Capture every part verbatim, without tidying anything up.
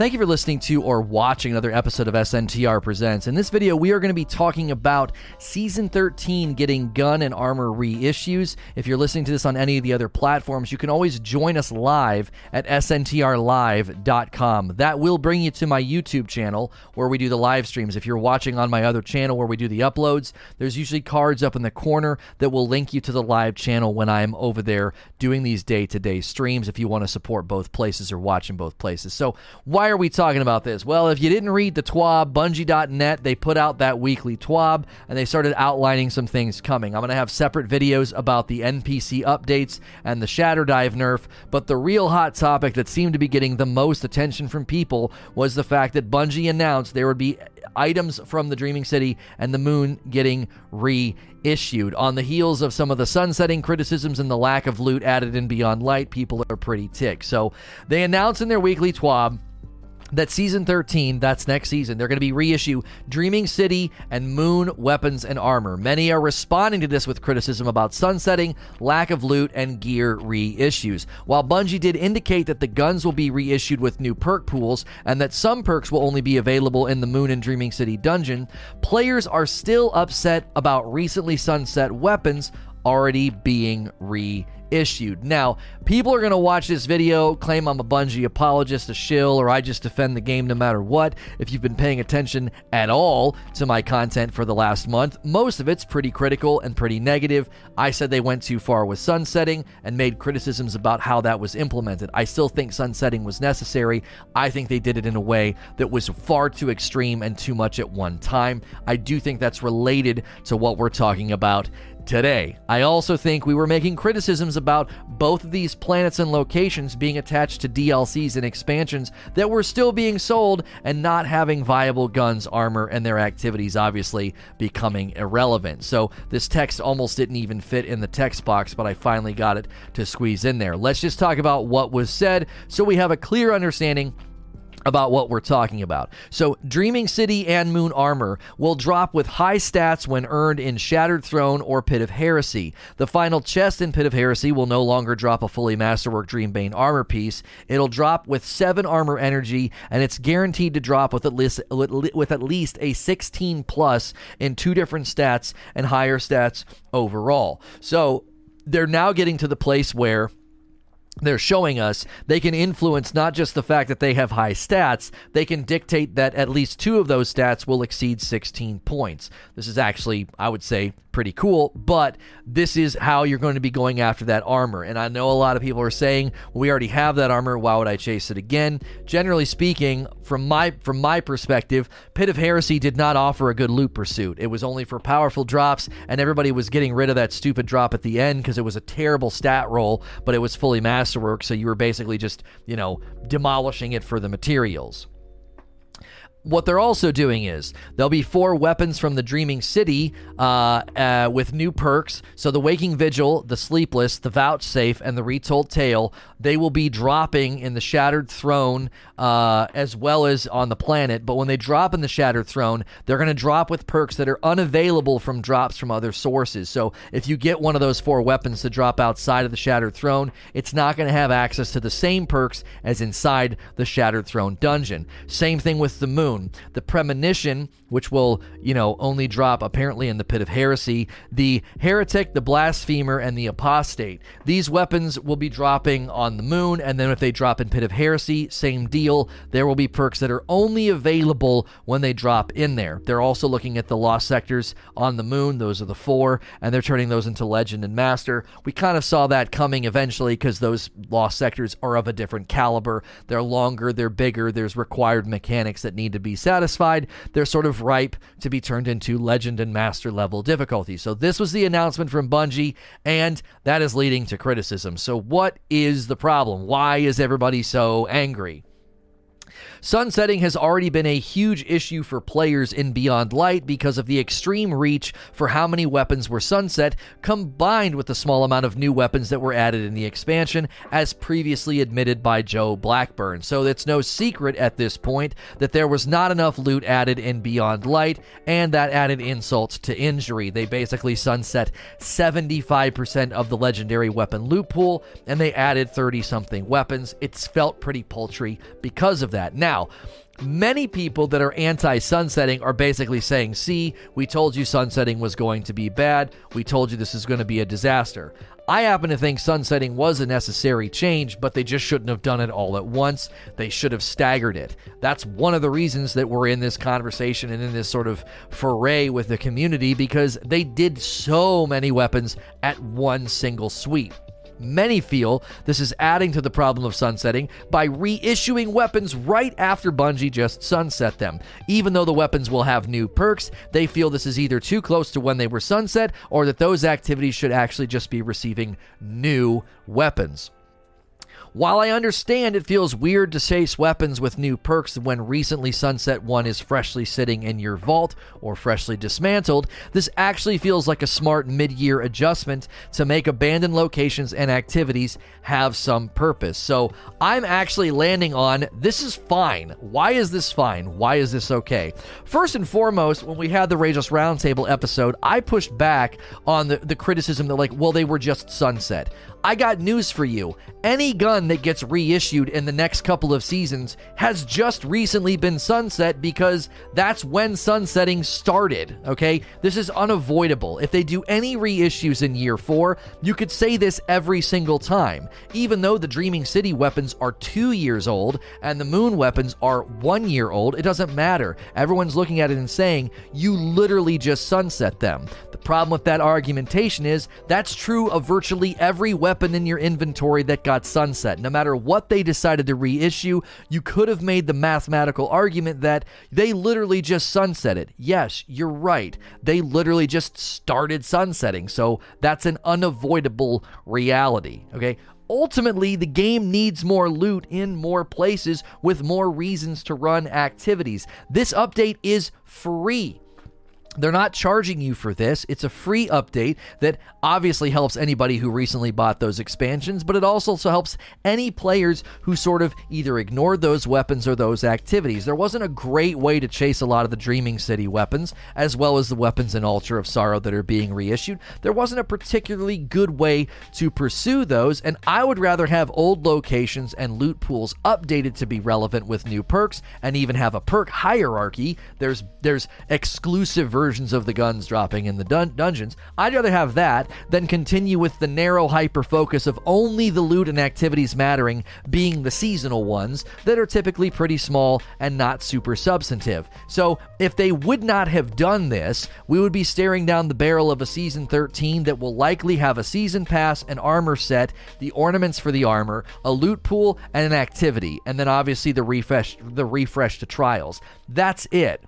Thank you for listening to or watching another episode of S N T R Presents. In this video, we are going to be talking about Season thirteen getting gun and armor reissues. If you're listening to this on any of the other platforms, you can always join us live at S N T R live dot com. That will bring you to my YouTube channel where we do the live streams. If you're watching on my other channel where we do the uploads, there's usually cards up in the corner that will link you to the live channel when I'm over there doing these day-to-day streams if you want to support both places or watch in both places. So why are we talking about this? Well, if you didn't read the T WAB, Bungie dot net, they put out that weekly T WAB, and they started outlining some things coming. I'm going to have separate videos about the N P C updates and the Shatter Dive nerf, but the real hot topic that seemed to be getting the most attention from people was the fact that Bungie announced there would be items from the Dreaming City and the Moon getting reissued. On the heels of some of the sunsetting criticisms and the lack of loot added in Beyond Light, people are pretty ticked. So they announced in their weekly T WAB that Season thirteen, that's next season, they're going to be reissue Dreaming City and Moon weapons and armor. Many are responding to this with criticism about sunsetting, lack of loot, and gear reissues. While Bungie did indicate that the guns will be reissued with new perk pools and that some perks will only be available in the Moon and Dreaming City dungeon, players are still upset about recently sunset weapons already being reissued. Issued. Now, people are going to watch this video, claim I'm a Bungie apologist, a shill, or I just defend the game no matter what. If you've been paying attention at all to my content for the last month, most of it's pretty critical and pretty negative. I said they went too far with sunsetting and made criticisms about how that was implemented. I still think sunsetting was necessary. I think they did it in a way that was far too extreme and too much at one time. I do think that's related to what we're talking about today. I also think we were making criticisms about both of these planets and locations being attached to D L Cs and expansions that were still being sold and not having viable guns, armor, and their activities obviously becoming irrelevant. So this text almost didn't even fit in the text box, but I finally got it to squeeze in there. Let's just talk about what was said so we have a clear understanding about what we're talking about. So Dreaming City and Moon armor will drop with high stats when earned in Shattered Throne or Pit of Heresy. The final chest in Pit of Heresy will no longer drop a fully masterwork Dreambane armor piece. It'll drop with seven armor energy, and it's guaranteed to drop with at least with at least a sixteen plus in two different stats and higher stats overall. So they're now getting to the place where they're showing us they can influence not just the fact that they have high stats, they can dictate that at least two of those stats will exceed sixteen points. This is actually, I would say, pretty cool, but this is how you're going to be going after that armor. And I know a lot of people are saying, well, we already have that armor, why would I chase it again? Generally speaking, from my from my perspective, Pit of Heresy did not offer a good loot pursuit. It was only for powerful drops, and everybody was getting rid of that stupid drop at the end because it was a terrible stat roll, but it was fully masterwork, so you were basically just, you know, demolishing it for the materials. What they're also doing is there'll be four weapons from the Dreaming City uh, uh, with new perks. So the Waking Vigil, the Sleepless, the Vouchsafe, and the Retold Tale, they will be dropping in the Shattered Throne uh, as well as on the planet. But when they drop in the Shattered Throne, they're going to drop with perks that are unavailable from drops from other sources. So if you get one of those four weapons to drop outside of the Shattered Throne, it's not going to have access to the same perks as inside the Shattered Throne dungeon. Same thing with the Moon. The Premonition, which will, you know, only drop apparently in the Pit of Heresy, the Heretic, the Blasphemer, and the Apostate. These weapons will be dropping on the Moon, and then if they drop in Pit of Heresy, same deal. There will be perks that are only available when they drop in there. They're also looking at the Lost Sectors on the Moon. Those are the four, and they're turning those into Legend and Master. We kind of saw that coming eventually because those Lost Sectors are of a different caliber. They're longer, they're bigger, there's required mechanics that need to be satisfied. They're sort of ripe to be turned into Legend and Master level difficulty. So this was the announcement from Bungie, and that is leading to criticism. So what is the problem? Why is everybody so angry? Sunsetting has already been a huge issue for players in Beyond Light because of the extreme reach for how many weapons were sunset, combined with the small amount of new weapons that were added in the expansion, as previously admitted by Joe Blackburn. So it's no secret at this point that there was not enough loot added in Beyond Light, and that added insult to injury. They basically sunset seventy-five percent of the legendary weapon loot pool, and they added thirty-something weapons. It's felt pretty paltry because of that. Now, Now, many people that are anti-sunsetting are basically saying, see, we told you sunsetting was going to be bad. We told you this is going to be a disaster. I happen to think sunsetting was a necessary change, but they just shouldn't have done it all at once. They should have staggered it. That's one of the reasons that we're in this conversation and in this sort of foray with the community, because they did so many weapons at one single sweep. Many feel this is adding to the problem of sunsetting by reissuing weapons right after Bungie just sunset them. Even though the weapons will have new perks, they feel this is either too close to when they were sunset or that those activities should actually just be receiving new weapons. While I understand it feels weird to chase weapons with new perks when recently sunset one is freshly sitting in your vault or freshly dismantled, this actually feels like a smart mid-year adjustment to make abandoned locations and activities have some purpose. So I'm actually landing on, this is fine. Why is this fine? Why is this okay? First and foremost, when we had the Rageous Roundtable episode, I pushed back on the, the criticism that like, well, they were just sunset. I got news for you. Any gun that gets reissued in the next couple of seasons has just recently been sunset because that's when sunsetting started, okay? This is unavoidable. If they do any reissues in year four, you could say this every single time. Even though the Dreaming City weapons are two years old and the Moon weapons are one year old, it doesn't matter. Everyone's looking at it and saying, you literally just sunset them. The problem with that argumentation is that's true of virtually every weapon in your inventory that got sunset. No matter what they decided to reissue, you could have made the mathematical argument that they literally just sunset it. Yes, you're right. They literally just started sunsetting. So that's an unavoidable reality. Okay. Ultimately, the game needs more loot in more places with more reasons to run activities. This update is free. They're not charging you for this. It's a free update that obviously helps anybody who recently bought those expansions, but it also helps any players who sort of either ignored those weapons or those activities. There wasn't a great way to chase a lot of the Dreaming City weapons, as well as the weapons in Altar of Sorrow that are being reissued. There wasn't a particularly good way to pursue those, and I would rather have old locations and loot pools updated to be relevant with new perks, and even have a perk hierarchy. There's, there's exclusive versions versions of the guns dropping in the dun- dungeons. I'd rather have that than continue with the narrow hyper-focus of only the loot and activities mattering being the seasonal ones that are typically pretty small and not super substantive. So if they would not have done this, we would be staring down the barrel of a Season thirteen that will likely have a season pass, an armor set, the ornaments for the armor, a loot pool, and an activity, and then obviously the refresh, the refresh to trials. That's it.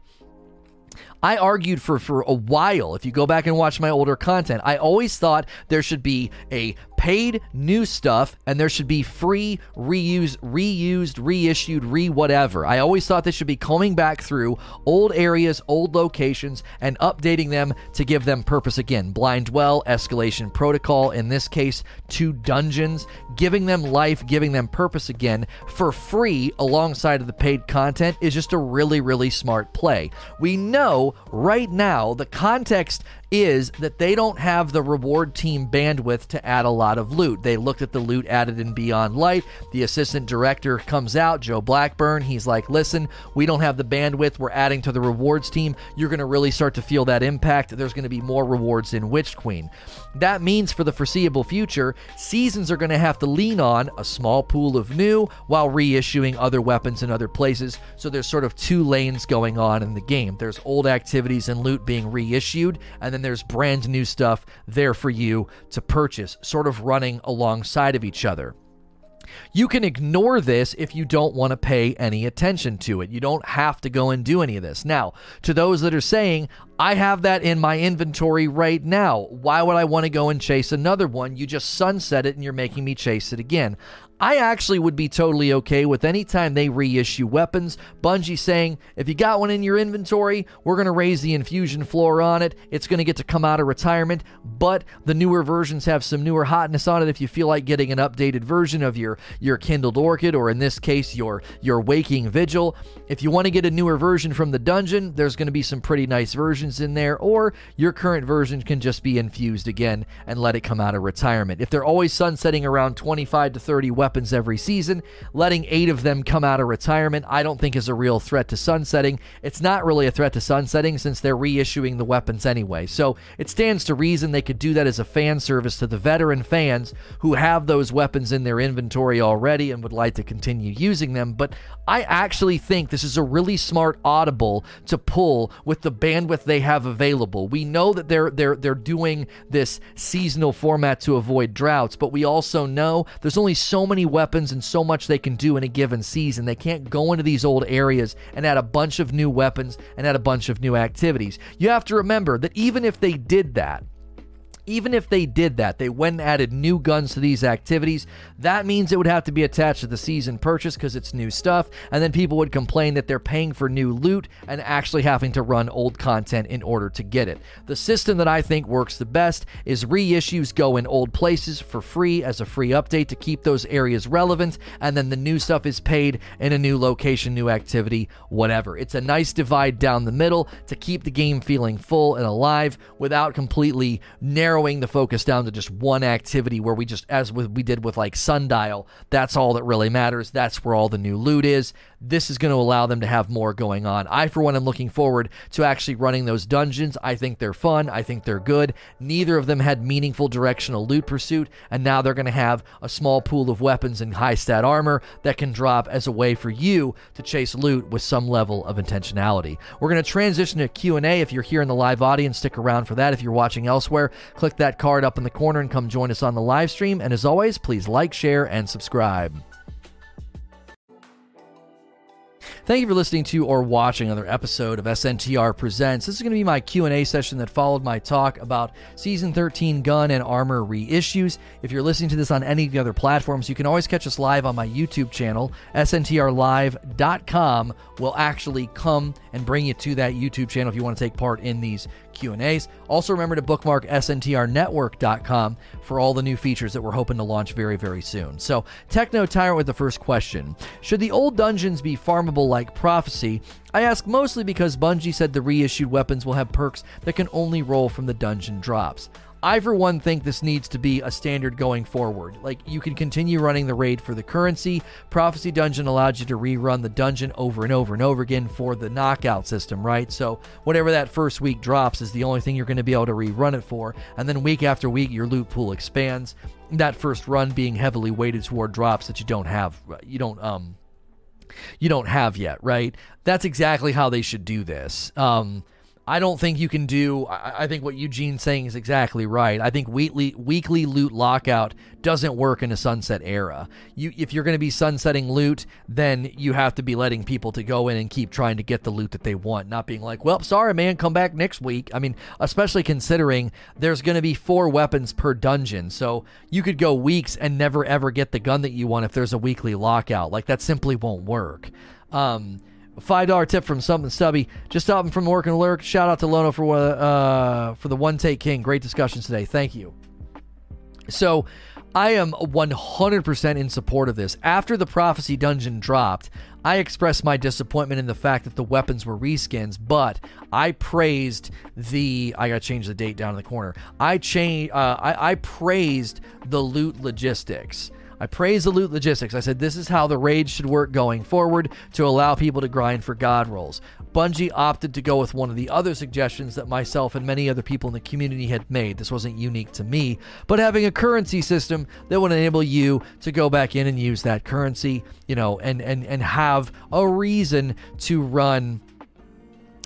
I argued for, for a while, if you go back and watch my older content, I always thought there should be a paid new stuff and there should be free, reused, reused, reissued, re-whatever. I always thought they should be combing back through old areas, old locations, and updating them to give them purpose again. Blind Well, Escalation Protocol, in this case, two dungeons, giving them life, giving them purpose again for free alongside of the paid content is just a really, really smart play. We know right now, the context is that they don't have the reward team bandwidth to add a lot of loot. They looked at the loot added in Beyond Light. The assistant director comes out, Joe Blackburn. He's like, listen, we don't have the bandwidth. We're adding to the rewards team. You're going to really start to feel that impact. There's going to be more rewards in Witch Queen. That means for the foreseeable future, seasons are going to have to lean on a small pool of new while reissuing other weapons in other places. So there's sort of two lanes going on in the game. There's old activities and loot being reissued, and then there's brand new stuff there for you to purchase, sort of running alongside of each other. You can ignore this if you don't want to pay any attention to it. You don't have to go and do any of this. Now, to those that are saying, I have that in my inventory right now, why would I want to go and chase another one? You just sunset it and you're making me chase it again. I actually would be totally okay with any time they reissue weapons. Bungie saying, if you got one in your inventory, we're going to raise the infusion floor on it. It's going to get to come out of retirement, but the newer versions have some newer hotness on it. If you feel like getting an updated version of your, your Kindled Orchid, or in this case, your, your Waking Vigil, if you want to get a newer version from the dungeon, there's going to be some pretty nice versions in there, or your current version can just be infused again and let it come out of retirement. If they're always sunsetting around twenty-five to thirty weapons weapons every season. Letting eight of them come out of retirement I don't think is a real threat to sunsetting. It's not really a threat to sunsetting since they're reissuing the weapons anyway. So it stands to reason they could do that as a fan service to the veteran fans who have those weapons in their inventory already and would like to continue using them. But I actually think this is a really smart audible to pull with the bandwidth they have available. We know that they're they're they're doing this seasonal format to avoid droughts, but we also know there's only so many weapons and so much they can do in a given season. They can't go into these old areas and add a bunch of new weapons and add a bunch of new activities. You have to remember that even if they did that, Even if they did that, they went and added new guns to these activities, that means it would have to be attached to the season purchase because it's new stuff, and then people would complain that they're paying for new loot and actually having to run old content in order to get it. The system that I think works the best is reissues go in old places for free as a free update to keep those areas relevant, and then the new stuff is paid in a new location, new activity, whatever. It's a nice divide down the middle to keep the game feeling full and alive without completely narrowing narrowing the focus down to just one activity where we just, as we did with like Sundial, that's all that really matters. That's where all the new loot is. This is going to allow them to have more going on. I, for one, am looking forward to actually running those dungeons. I think they're fun. I think they're good. Neither of them had meaningful directional loot pursuit, and now they're going to have a small pool of weapons and high stat armor that can drop as a way for you to chase loot with some level of intentionality. We're going to transition to Q and A. If you're here in the live audience, stick around for that. If you're watching elsewhere, click that card up in the corner and come join us on the live stream. And as always, please like, share, and subscribe. Thank you for listening to or watching another episode of S N T R Presents. This is going to be my Q and A session that followed my talk about Season thirteen gun and armor reissues. If you're listening to this on any of the other platforms, you can always catch us live on my YouTube channel. S N T R live dot com will actually come and bring you to that YouTube channel if you want to take part in these Q and A's. Also, remember to bookmark S N T R network dot com for all the new features that we're hoping to launch very, very soon. So, Techno Tyrant with the first question. Should the old dungeons be farmable like Prophecy? I ask mostly because Bungie said the reissued weapons will have perks that can only roll from the dungeon drops. I, for one, think this needs to be a standard going forward. Like, you can continue running the raid for the currency. Prophecy Dungeon allowed you to rerun the dungeon over and over and over again for the knockout system, right? So whatever that first week drops is the only thing you're going to be able to rerun it for. And then week after week, your loot pool expands. That first run being heavily weighted toward drops that you don't have, you don't, um, you don't have yet, right? That's exactly how they should do this. Um... I don't think you can do... I, I think what Eugene's saying is exactly right. I think weekly weekly loot lockout doesn't work in a sunset era. You, if you're going to be sunsetting loot, then you have to be letting people to go in and keep trying to get the loot that they want, not being like, well, sorry, man, come back next week. I mean, especially considering there's going to be four weapons per dungeon, so you could go weeks and never, ever get the gun that you want if there's a weekly lockout. Like, that simply won't work. Um... five dollar tip from Something Stubby. Just stopping from work and lurk. Shout out to Lono for uh, for the One Take King. Great discussions today. Thank you. So, I am one hundred percent in support of this. After the Prophecy Dungeon dropped, I expressed my disappointment in the fact that the weapons were reskins, but I praised the... I gotta change the date down in the corner. I cha- uh, I, I praised the loot logistics. I praise the loot logistics. I said this is how the raid should work going forward to allow people to grind for god rolls. Bungie opted to go with one of the other suggestions that myself and many other people in the community had made. This wasn't unique to me, but having a currency system that would enable you to go back in and use that currency, you know, and and, and have a reason to run...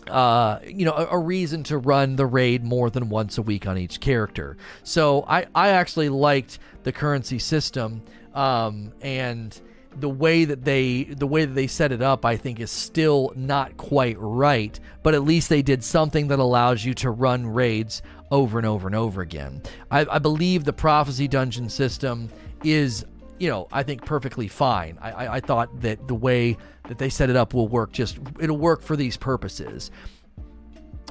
Uh, you know, a, a reason to run the raid more than once a week on each character. So I, I actually liked the currency system, um, and the way that they the way that they set it up, I think, is still not quite right. But at least they did something that allows you to run raids over and over and over again. I, I believe the Prophecy Dungeon system is, you know, I think perfectly fine. I, I, I thought that the way that they set it up will work just, it'll work for these purposes.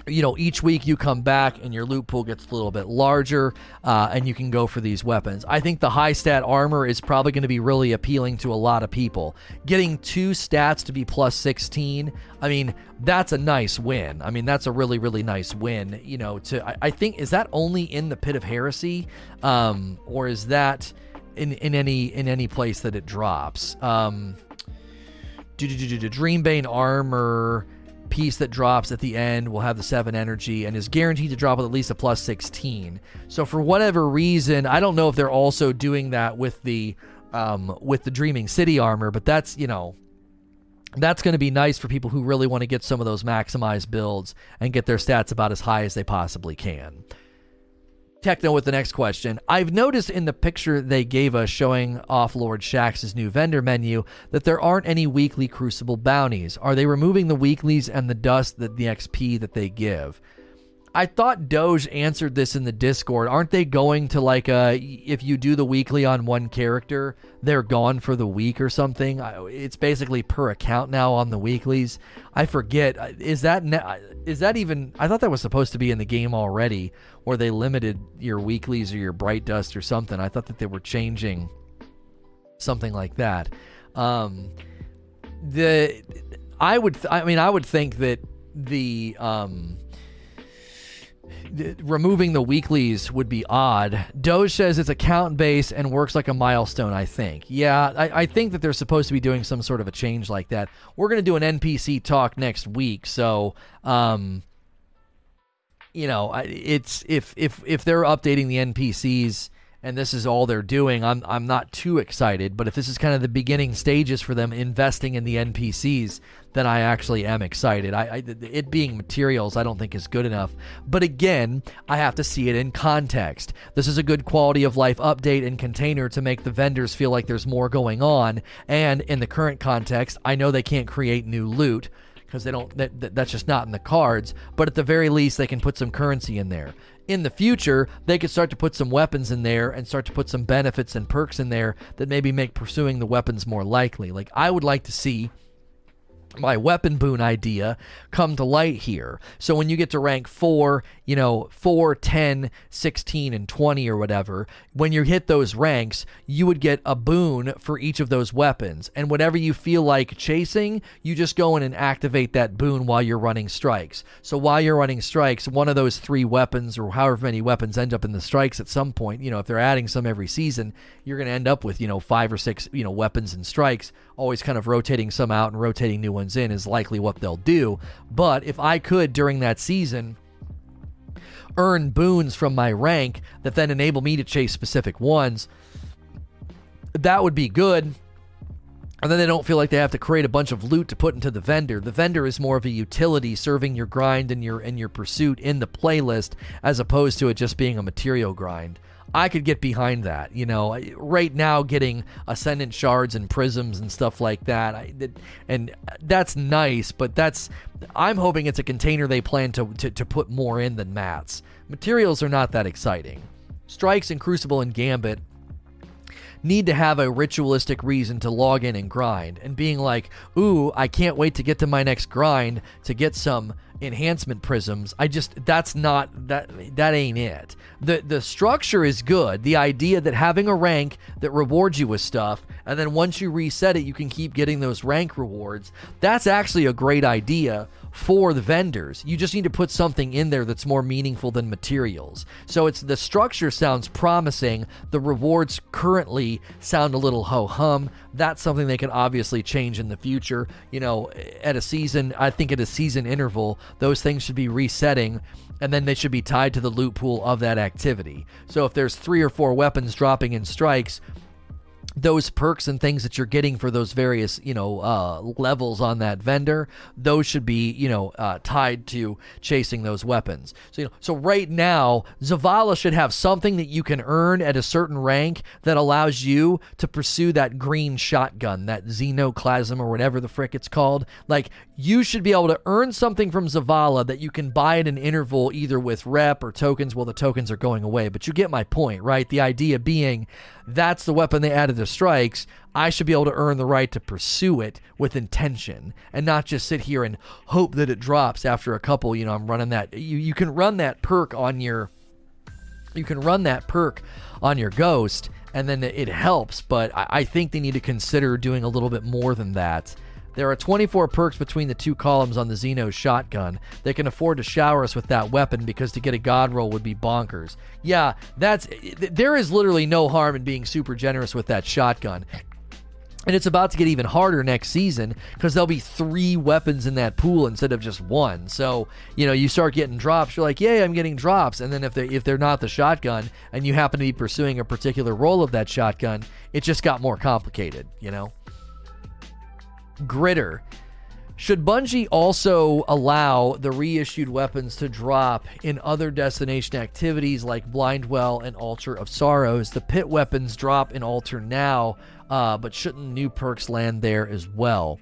You know, each week you come back and your loot pool gets a little bit larger, uh, and you can go for these weapons. I think the high stat armor is probably going to be really appealing to a lot of people. Getting two stats to be plus sixteen, I mean, that's a nice win. I mean, that's a really, really nice win, you know, to, I, I think, is that only in the Pit of Heresy? Um, or is that... in in any in any place that it drops. Um, Dreambane armor piece that drops at the end will have the seven energy and is guaranteed to drop with at least a plus sixteen. So for whatever reason, I don't know if they're also doing that with the um, with the Dreaming City armor, but that's, you know, that's going to be nice for people who really want to get some of those maximized builds and get their stats about as high as they possibly can. Techno with the next question. I've noticed in the picture they gave us showing off Lord Shax's new vendor menu that there aren't any weekly Crucible bounties. Are they removing the weeklies and the dust, that the X P that they give? I thought Doge answered this in the Discord. Aren't they going to like uh if you do the weekly on one character, they're gone for the week or something? It's basically per account now on the weeklies. I forget. Is that ne- is that even? I thought that was supposed to be in the game already, where they limited your weeklies or your bright dust or something. I thought that they were changing something like that. Um, the I would. Th- I mean, I would think that the um, th- removing the weeklies would be odd. Doge says it's account based and works like a milestone. I think. Yeah, I, I think that they're supposed to be doing some sort of a change like that. We're gonna do an N P C talk next week, so. Um, You know, it's if if if they're updating the N P Cs and this is all they're doing, I'm I'm not too excited. But if this is kind of the beginning stages for them investing in the N P Cs, then I actually am excited. I, I it being materials, I don't think is good enough. But again, I have to see it in context. This is a good quality of life update and container to make the vendors feel like there's more going on. And in the current context, I know they can't create new loot, because they don't that, that that's just not in the cards, but at the very least they can put some currency in there. In the future, they could start to put some weapons in there and start to put some benefits and perks in there that maybe make pursuing the weapons more likely. Like, I would like to see my weapon boon idea come to light here. So when you get to rank four, you know, four, ten, sixteen, and twenty or whatever, when you hit those ranks, you would get a boon for each of those weapons. And whatever you feel like chasing, you just go in and activate that boon while you're running strikes. So while you're running strikes, one of those three weapons or however many weapons end up in the strikes at some point, you know, if they're adding some every season, you're going to end up with, you know, five or six, you know, weapons and strikes, always kind of rotating some out and rotating new ones in is likely what they'll do. But if I could during that season earn boons from my rank that then enable me to chase specific ones, that would be good. And then they don't feel like they have to create a bunch of loot to put into the vendor. The vendor is more of a utility serving your grind and your and your pursuit in the playlist, as opposed to it just being a material grind. I could get behind that, you know. Right now, getting Ascendant Shards and Prisms and stuff like that, I, and that's nice, but that's... I'm hoping it's a container they plan to, to, to put more in than mats. Materials are not that exciting. Strikes and Crucible and Gambit need to have a ritualistic reason to log in and grind, and being like, ooh, I can't wait to get to my next grind to get some... enhancement prisms. I just that's not that that ain't it. The the structure is good. The idea that having a rank that rewards you with stuff, and then once you reset it, you can keep getting those rank rewards. That's actually a great idea for the vendors. You just need to put something in there that's more meaningful than materials. So it's the structure sounds promising. The rewards currently sound a little ho-hum. That's something they can obviously change in the future. You know, at a season, I think at a season interval, those things should be resetting, and then they should be tied to the loot pool of that activity. So if there's three or four weapons dropping in strikes, those perks and things that you're getting for those various, you know, uh, levels on that vendor, those should be, you know, uh, tied to chasing those weapons. So, you know, so right now, Zavala should have something that you can earn at a certain rank that allows you to pursue that green shotgun, that Xenoclasm or whatever the frick it's called. Like, you should be able to earn something from Zavala that you can buy at an interval, either with rep or tokens. Well, the tokens are going away, but you get my point, right? The idea being that's the weapon they added to strikes. I should be able to earn the right to pursue it with intention and not just sit here and hope that it drops after a couple, you know, I'm running that. You, you can run that perk on your, you can run that perk on your ghost and then it helps. But I, I think they need to consider doing a little bit more than that. There are twenty-four perks between the two columns on the Xeno's shotgun. They can afford to shower us with that weapon because to get a god roll would be bonkers. Yeah, that's there is literally no harm in being super generous with that shotgun. And it's about to get even harder next season because there'll be three weapons in that pool instead of just one. So, you know, you start getting drops. You're like, yay, I'm getting drops. And then if they're, if they're not the shotgun and you happen to be pursuing a particular role of that shotgun, it just got more complicated, you know? Gritter. Should Bungie also allow the reissued weapons to drop in other destination activities like Blind Well and Altar of Sorrows? The pit weapons drop in Altar now, uh, but shouldn't new perks land there as well?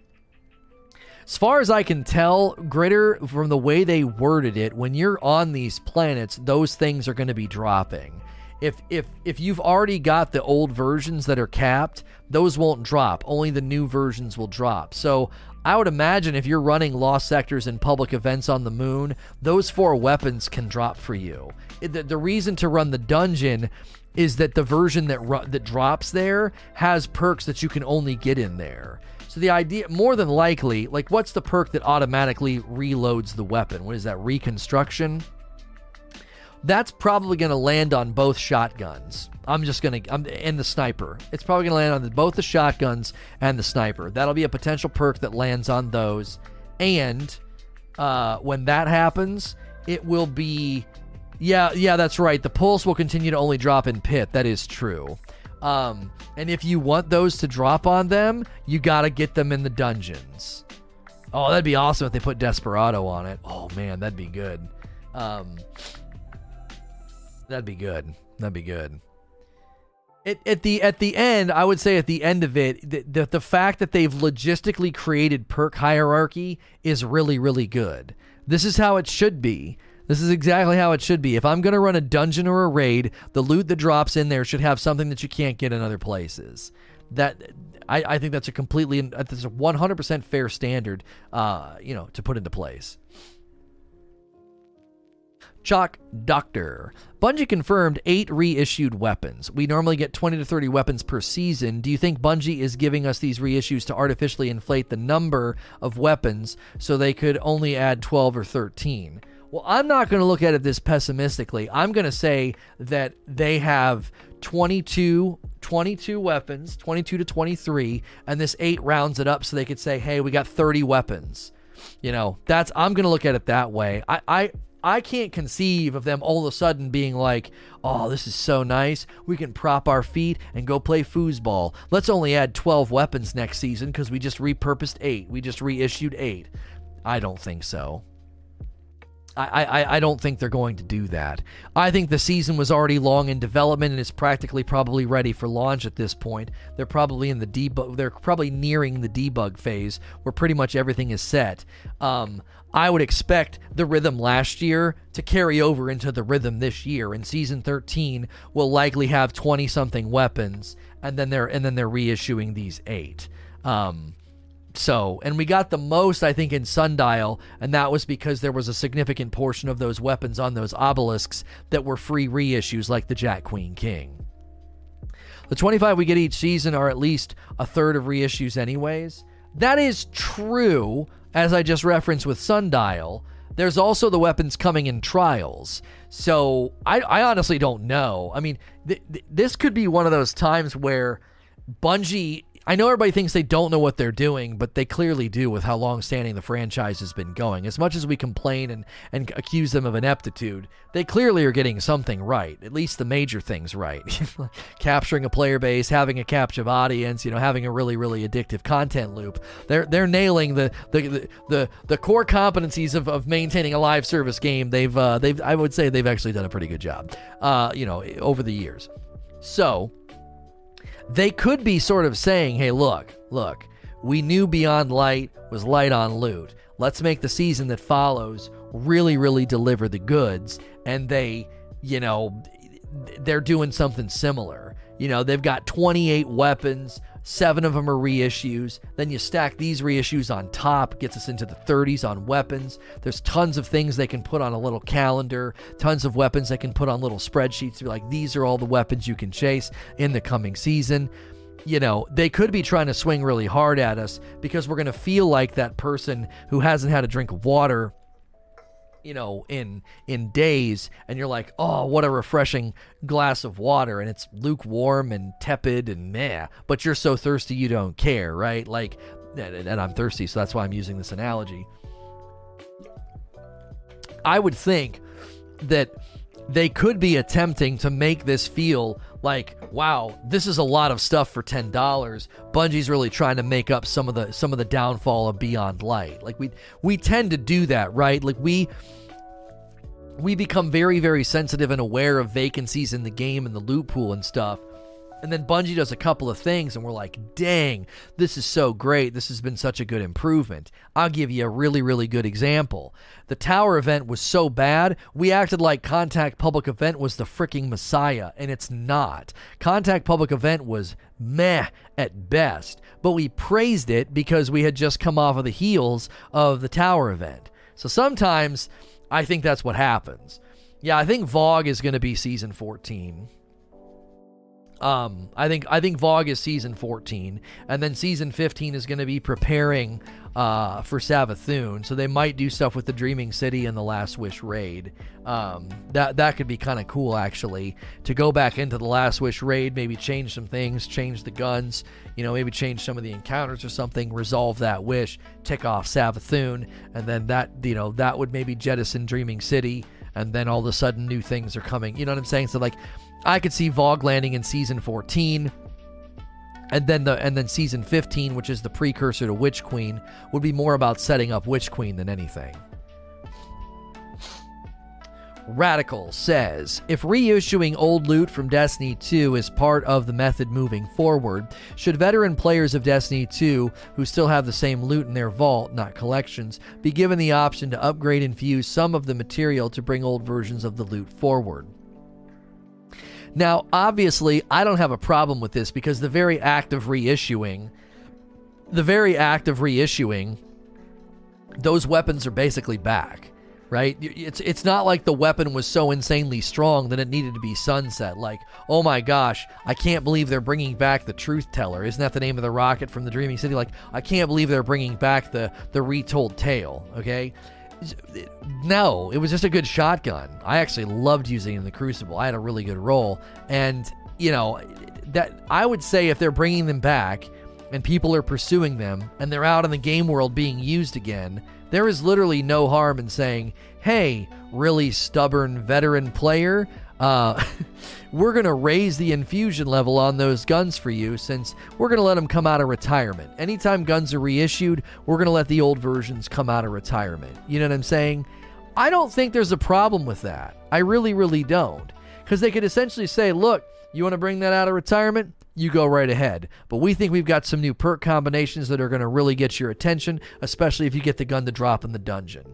As far as I can tell, Gritter, from the way they worded it, when you're on these planets, those things are going to be dropping. If if if you've already got the old versions that are capped, those won't drop. Only the new versions will drop. So I would imagine if you're running Lost Sectors and public events on the moon, those four weapons can drop for you. The, the reason to run the dungeon is that the version that ru- that drops there has perks that you can only get in there. So the idea, more than likely, like what's the perk that automatically reloads the weapon? What is that, reconstruction? That's probably going to land on both shotguns. I'm just going to... And the sniper. It's probably going to land on the, both the shotguns and the sniper. That'll be a potential perk that lands on those. And uh, when that happens, it will be... Yeah, yeah, that's right. The pulse will continue to only drop in pit. That is true. Um, and if you want those to drop on them, you got to get them in the dungeons. Oh, that'd be awesome if they put Desperado on it. Oh, man, that'd be good. Um... That'd be good. That'd be good. It, at the at the end, I would say at the end of it, the, the, the fact that they've logistically created perk hierarchy is really, really good. This is how it should be. This is exactly how it should be. If I'm going to run a dungeon or a raid, the loot that drops in there should have something that you can't get in other places. That I, I think that's a completely, that's a one hundred percent fair standard, uh, you know, to put into place. Chalk Doctor. Bungie confirmed eight reissued weapons. We normally get twenty to thirty weapons per season. Do you think Bungie is giving us these reissues to artificially inflate the number of weapons so they could only add twelve or thirteen? Well, I'm not going to look at it this pessimistically. I'm going to say that they have twenty-two, twenty-two weapons, twenty-two to twenty-three, and this eight rounds it up so they could say, hey, we got thirty weapons. You know, that's, I'm going to look at it that way. I, I, I can't conceive of them all of a sudden being like, oh, this is so nice. We can prop our feet and go play foosball. Let's only add twelve weapons next season because we just repurposed eight. We just reissued eight. I don't think so. I, I, I don't think they're going to do that. I think the season was already long in development and is practically probably ready for launch at this point. They're probably in the debug. They're probably nearing the debug phase where pretty much everything is set. Um, I would expect the rhythm last year to carry over into the rhythm this year. And season thirteen will likely have twenty something weapons, and then they're and then they're reissuing these eight. Um, So, and we got the most, I think, in Sundial, and that was because there was a significant portion of those weapons on those obelisks that were free reissues, like the Jack Queen King. The twenty-five we get each season are at least a third of reissues anyways. That is true, as I just referenced with Sundial. There's also the weapons coming in trials. So, I, I honestly don't know. I mean, th- th- this could be one of those times where Bungie... I know everybody thinks they don't know what they're doing, but they clearly do with how long-standing the franchise has been going. As much as we complain and, and accuse them of ineptitude, they clearly are getting something right, at least the major things right. Capturing a player base, having a captive audience, you know, having a really, really addictive content loop. They're they're nailing the the the, the, the core competencies of, of maintaining a live service game. They've uh, they've I would say they've actually done a pretty good job, uh, you know, over the years. So. They could be sort of saying, hey, look, look, we knew Beyond Light was light on loot. Let's make the season that follows really, really deliver the goods. And they, you know, they're doing something similar. You know, they've got twenty-eight weapons, seven of them are reissues. Then you stack these reissues on top, gets us into the thirties on weapons. There's tons of things they can put on a little calendar, tons of weapons they can put on little spreadsheets to be like, these are all the weapons you can chase in the coming season. you know, they could be trying to swing really hard at us because we're going to feel like that person who hasn't had a drink of water, you know, in in days, and you're like, oh, what a refreshing glass of water, and it's lukewarm and tepid and meh, but you're so thirsty you don't care, right? Like, and, and I'm thirsty, so that's why I'm using this analogy. I would think that they could be attempting to make this feel like, wow, this is a lot of stuff for ten dollars. Bungie's really trying to make up some of the some of the downfall of Beyond Light. Like, we we tend to do that, right? Like, we we become very, very sensitive and aware of vacancies in the game and the loot pool and stuff. And then Bungie does a couple of things, and we're like, dang, this is so great. This has been such a good improvement. I'll give you a really, really good example. The tower event was so bad, we acted like Contact Public Event was the freaking messiah, and it's not. Contact Public Event was meh at best, but we praised it because we had just come off of the heels of the tower event. So sometimes I think that's what happens. Yeah, I think VoG is going to be Season fourteen. Um, I think I think VoG is Season fourteen, and then Season fifteen is going to be preparing uh, for Savathun, so they might do stuff with the Dreaming City and the Last Wish raid. Um, that that could be kind of cool, actually, to go back into the Last Wish raid, maybe change some things, change the guns, you know, maybe change some of the encounters or something, resolve that wish, tick off Savathun, and then that, you know, that would maybe jettison Dreaming City, and then all of a sudden new things are coming. You know what I'm saying? So, like, I could see VoG landing in Season fourteen, and then the and then Season fifteen, which is the precursor to Witch Queen, would be more about setting up Witch Queen than anything. Radical says, if reissuing old loot from Destiny two is part of the method moving forward, should veteran players of Destiny two who still have the same loot in their vault, not collections, be given the option to upgrade and fuse some of the material to bring old versions of the loot forward? Now, obviously, I don't have a problem with this because the very act of reissuing, the very act of reissuing, those weapons are basically back, right? It's it's not like the weapon was so insanely strong that it needed to be sunset. Like, oh my gosh, I can't believe they're bringing back the Truth Teller. Isn't that the name of the rocket from the Dreaming City? Like, I can't believe they're bringing back the, the Retold Tale, okay? No, it was just a good shotgun. I actually loved using it in the Crucible. I had a really good roll, and you know that I would say if they're bringing them back and people are pursuing them and they're out in the game world being used again, there is literally no harm in saying, hey, really stubborn veteran player, uh we're gonna raise the infusion level on those guns for you, since we're gonna let them come out of retirement. Anytime guns are reissued, we're gonna let the old versions come out of retirement. You know what I'm saying? I don't think there's a problem with that. I really, really don't, because they could essentially say, look, you want to bring that out of retirement, you go right ahead, but we think we've got some new perk combinations that are going to really get your attention, especially if you get the gun to drop in the dungeon.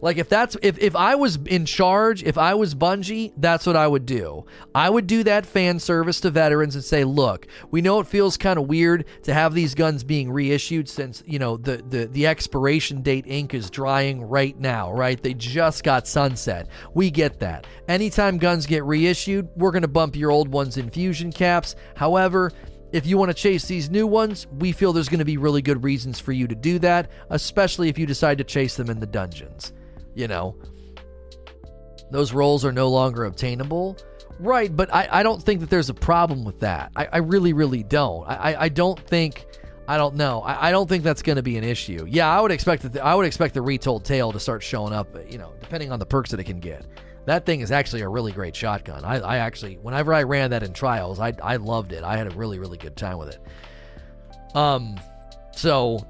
Like, if that's if, if I was in charge, if I was Bungie, that's what I would do. I would do that fan service to veterans and say, look, we know it feels kind of weird to have these guns being reissued since, you know, the, the, the expiration date ink is drying right now, right? They just got sunset. We get that. Anytime guns get reissued, we're going to bump your old ones' infusion caps. However, if you want to chase these new ones, we feel there's going to be really good reasons for you to do that, especially if you decide to chase them in the dungeons. You know, those roles are no longer obtainable. Right, but I, I don't think that there's a problem with that. I, I really, really don't. I, I, I don't think, I don't know. I, I don't think that's going to be an issue. Yeah, I would expect that. The, I would expect the Retold Tale to start showing up, you know, depending on the perks that it can get. That thing is actually a really great shotgun. I, I actually, whenever I ran that in trials, I, I loved it. I had a really, really good time with it. Um, so...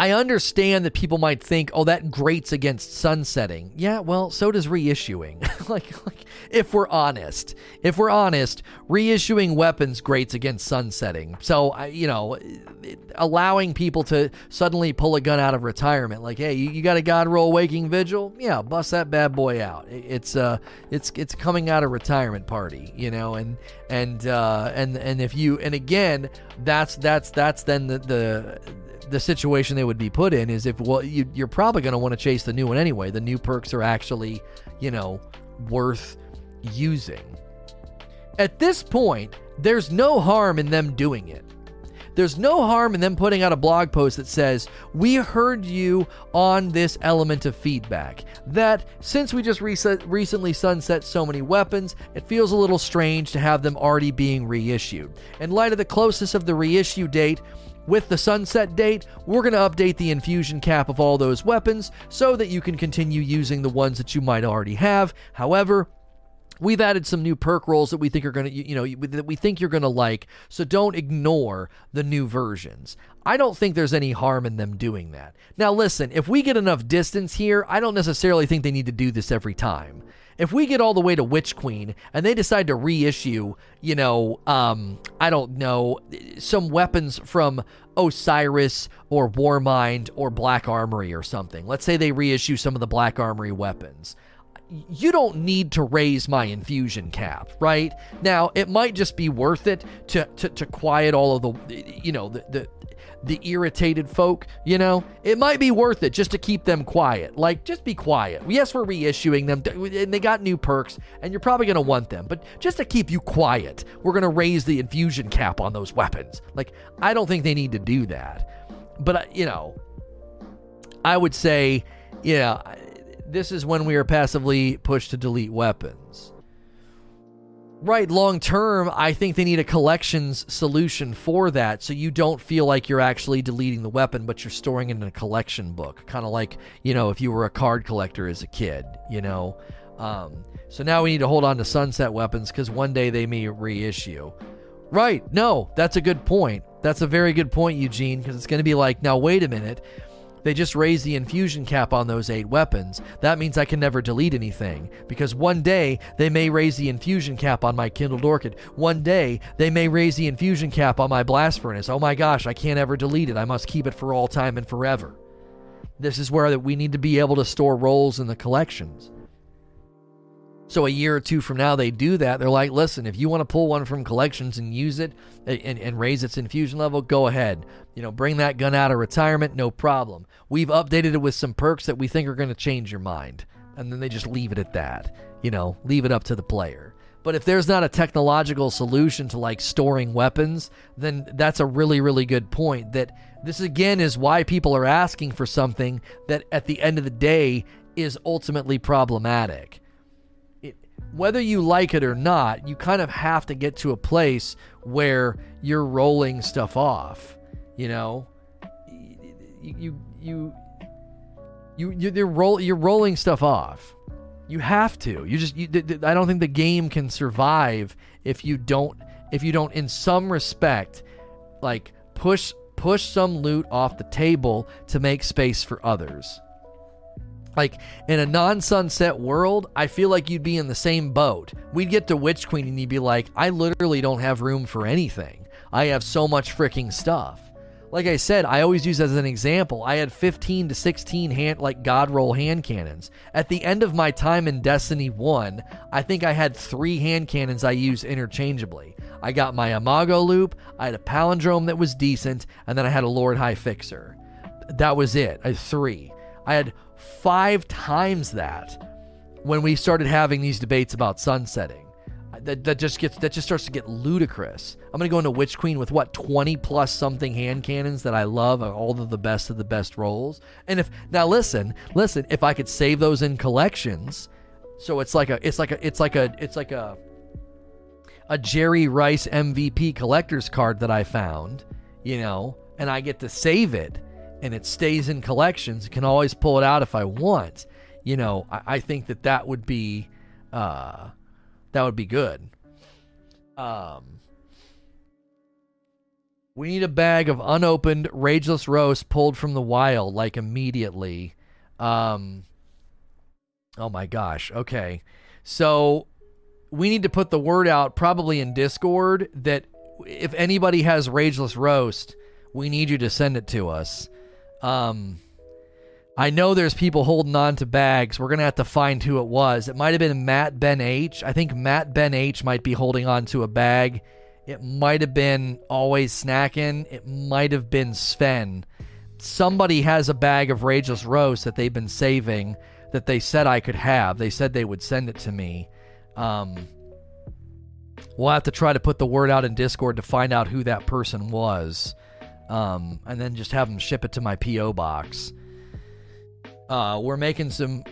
I understand that people might think, oh, that grates against sunsetting. Yeah, well, so does reissuing. like, like, if we're honest. If we're honest, reissuing weapons grates against sunsetting. So, I, you know, it, allowing people to suddenly pull a gun out of retirement. Like, hey, you, you got a God roll Waking Vigil? Yeah, bust that bad boy out. It, it's uh, it's it's coming out of retirement party, you know, and... And uh, and and if you and again, that's that's that's then the the, the situation they would be put in is if well you, you're probably going to want to chase the new one anyway. The new perks are actually, you know, worth using. At this point, there's no harm in them doing it. There's no harm in them putting out a blog post that says, we heard you on this element of feedback, that since we just reset, recently sunset so many weapons, it feels a little strange to have them already being reissued. In light of the closeness of the reissue date with the sunset date, we're going to update the infusion cap of all those weapons so that you can continue using the ones that you might already have. However, we've added some new perk rolls that we think are going to, you know, that we think you're going to like, so don't ignore the new versions. I don't think there's any harm in them doing that. Now listen, if we get enough distance here, I don't necessarily think they need to do this every time. If we get all the way to Witch Queen and they decide to reissue, you know, um, I don't know, some weapons from Osiris or Warmind or Black Armory or something. Let's say they reissue some of the Black Armory weapons. You don't need to raise my infusion cap, right? Now, it might just be worth it to to, to quiet all of the, you know, the, the the irritated folk, you know? It might be worth it just to keep them quiet. Like, just be quiet. Yes, we're reissuing them, and they got new perks, and you're probably going to want them, but just to keep you quiet, we're going to raise the infusion cap on those weapons. Like, I don't think they need to do that. But, you know, I would say, yeah... this is when we are passively pushed to delete weapons. Right, long term, I think they need a collections solution for that, so you don't feel like you're actually deleting the weapon, but you're storing it in a collection book. Kind of like, you know, if you were a card collector as a kid, you know? Um, so now we need to hold on to sunset weapons, because one day they may reissue. Right, no, that's a good point. That's a very good point, Eugene, because it's going to be like, now wait a minute, they just raised the infusion cap on those eight weapons. That means I can never delete anything, because one day they may raise the infusion cap on my Kindled Orchid. One day they may raise the infusion cap on my Blast Furnace. Oh my gosh, I can't ever delete it. I must keep it for all time and forever. This is where we need to be able to store rolls in the collections. So a year or two from now, they do that. They're like, listen, if you want to pull one from collections and use it and, and raise its infusion level, go ahead. You know, bring that gun out of retirement, no problem. We've updated it with some perks that we think are going to change your mind. And then they just leave it at that. You know, leave it up to the player. But if there's not a technological solution to, like, storing weapons, then that's a really, really good point. That this, again, is why people are asking for something that, at the end of the day, is ultimately problematic. Whether you like it or not, you kind of have to get to a place where you're rolling stuff off, you know? You, you, you, you, you're, roll, you're rolling stuff off. You have to. You just, you, I don't think the game can survive if you don't, if you don't in some respect, like, push, push some loot off the table to make space for others. Like, in a non-sunset world, I feel like you'd be in the same boat. We'd get to Witch Queen and you'd be like, I literally don't have room for anything. I have so much freaking stuff. Like I said, I always use as an example, I had fifteen to sixteen hand, like, God roll hand cannons. At the end of my time in Destiny one, I think I had three hand cannons I used interchangeably. I got my Imago loop, I had a Palindrome that was decent, and then I had a Lord High Fixer. That was it. I had three. I had five times that when we started having these debates about sunsetting. That, that just gets that just starts to get ludicrous. I'm going to go into Witch Queen with, what, twenty plus something hand cannons that I love, all of the best of the best rolls. And if now listen, listen, if I could save those in collections, so it's like a it's like a it's like a it's like a a Jerry Rice M V P collector's card that I found, you know, and I get to save it. And it stays in collections. Can always pull it out if I want. You know, I, I think that that would be, uh, that would be good. Um, we need a bag of unopened Rageless Roast pulled from the wild, like, immediately. Um, oh my gosh. Okay, so we need to put the word out, probably in Discord, that if anybody has Rageless Roast, we need you to send it to us. Um, I know there's people holding on to bags. We're going to have to find who it was. It might have been Matt Ben H. I think Matt Ben H might be holding on to a bag. It might have been Always Snacking. It might have been Sven. Somebody has a bag of Rageless Roast that they've been saving that they said I could have. They said they would send it to me. Um, we'll have to try to put the word out in Discord to find out who that person was, um, and then just have them ship it to my P O box. Uh, we're making some,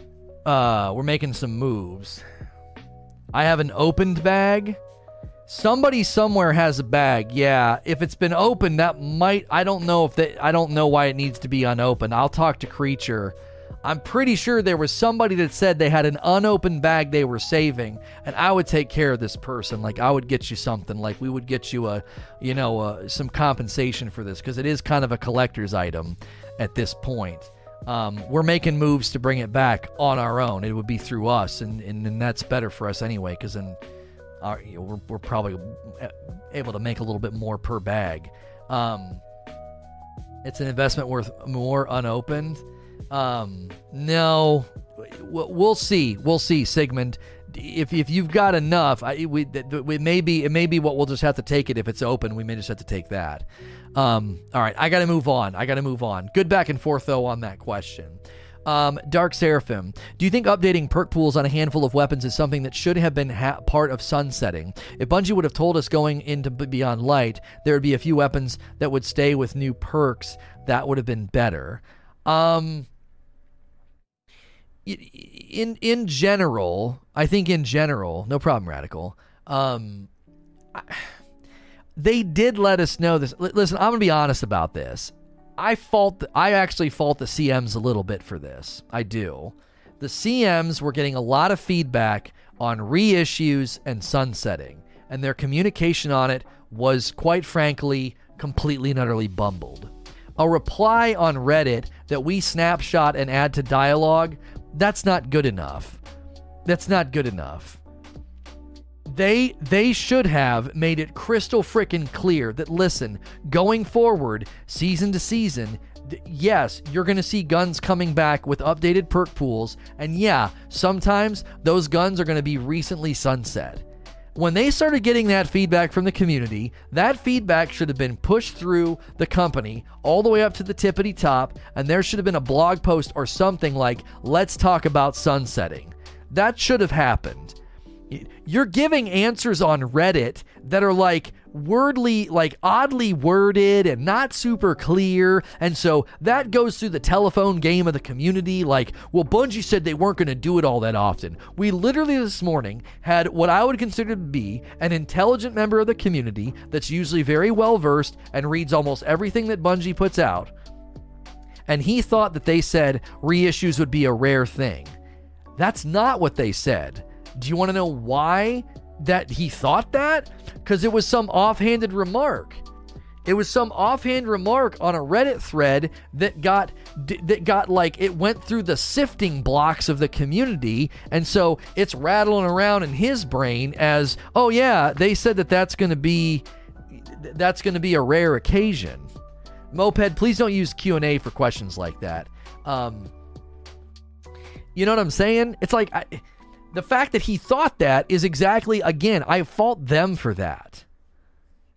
uh, we're making some moves. I have an opened bag. Somebody somewhere has a bag. Yeah, if it's been opened, that might. I don't know if that. I don't know why it needs to be unopened. I'll talk to Creature. I'm pretty sure there was somebody that said they had an unopened bag they were saving, and I would take care of this person. Like, I would get you something. Like, we would get you a, you know, a, some compensation for this, because it is kind of a collector's item at this point. Um, we're making moves to bring it back on our own. It would be through us, and and, and that's better for us anyway, because then our, you know, we're, we're probably able to make a little bit more per bag. Um, it's an investment worth more unopened. Um, no, we'll see. We'll see, Sigmund. If if you've got enough, I, we, we may be, it may be what we'll just have to take it. If it's open, we may just have to take that. Um, all right, I got to move on. I got to move on. Good back and forth, though, on that question. Um, Dark Seraphim, do you think updating perk pools on a handful of weapons is something that should have been ha- part of sunsetting? If Bungie would have told us going into Beyond Light, there would be a few weapons that would stay with new perks. That would have been better. Um... In in general, I think in general, no problem, Radical. Um, I, they did let us know this. L- listen, I'm gonna be honest about this. I fault. The, I actually fault the C Ms a little bit for this. I do. The C Ms were getting a lot of feedback on reissues and sunsetting, and their communication on it was, quite frankly, completely and utterly bumbled. A reply on Reddit that we snapshot and add to dialogue. That's not good enough. That's not good enough. They they should have made it crystal frickin' clear that, listen, going forward, season to season, th- yes, you're going to see guns coming back with updated perk pools. And yeah, sometimes those guns are going to be recently sunset. When they started getting that feedback from the community, that feedback should have been pushed through the company all the way up to the tippity top, and there should have been a blog post or something like, let's talk about sunsetting. That should have happened. You're giving answers on Reddit that are like wordly, like oddly worded and not super clear. And so that goes through the telephone game of the community. Like, well, Bungie said they weren't going to do it all that often. We literally this morning had what I would consider to be an intelligent member of the community that's usually very well versed and reads almost everything that Bungie puts out. And he thought that they said reissues would be a rare thing. That's not what they said. Do you want to know why that he thought that? Because it was some offhanded remark. It was some offhand remark on a Reddit thread that got that got like it went through the sifting blocks of the community, and so it's rattling around in his brain as, oh yeah, they said that that's going to be that's going to be a rare occasion. Moped, please don't use Q and A for questions like that. Um, you know what I'm saying? It's like. I, The fact that he thought that is exactly, again, I fault them for that.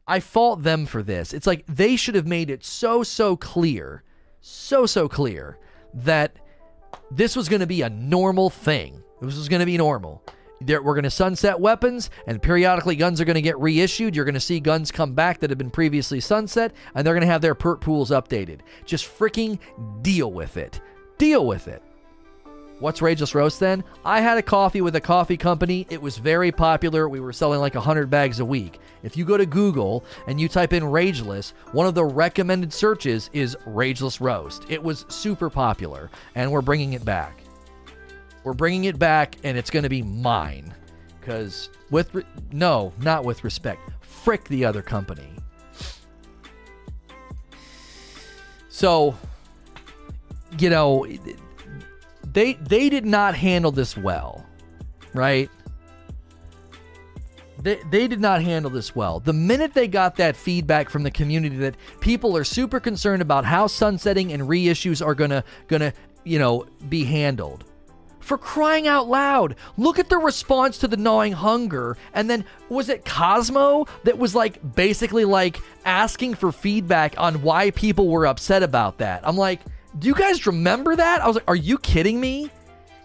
I fault them for this. It's like they should have made it so, so clear, so, so clear that this was going to be a normal thing. This was going to be normal. There, we're going to sunset weapons, and periodically guns are going to get reissued. You're going to see guns come back that have been previously sunset, and they're going to have their perk pools updated. Just freaking deal with it. Deal with it. What's Rageless Roast then? I had a coffee with a coffee company. It was very popular. We were selling like one hundred bags a week. If you go to Google and you type in Rageless, one of the recommended searches is Rageless Roast. It was super popular, and we're bringing it back. We're bringing it back, and it's going to be mine. Because with... Re- no, not with respect. Frick the other company. So, you know... It, They they did not handle this well, right? They they did not handle this well. The minute they got that feedback from the community that people are super concerned about how sunsetting and reissues are gonna gonna you know be handled. For crying out loud, look at the response to the Gnawing Hunger. And then was it Cosmo that was like basically like asking for feedback on why people were upset about that? I'm like, do you guys remember that? I was like, are you kidding me?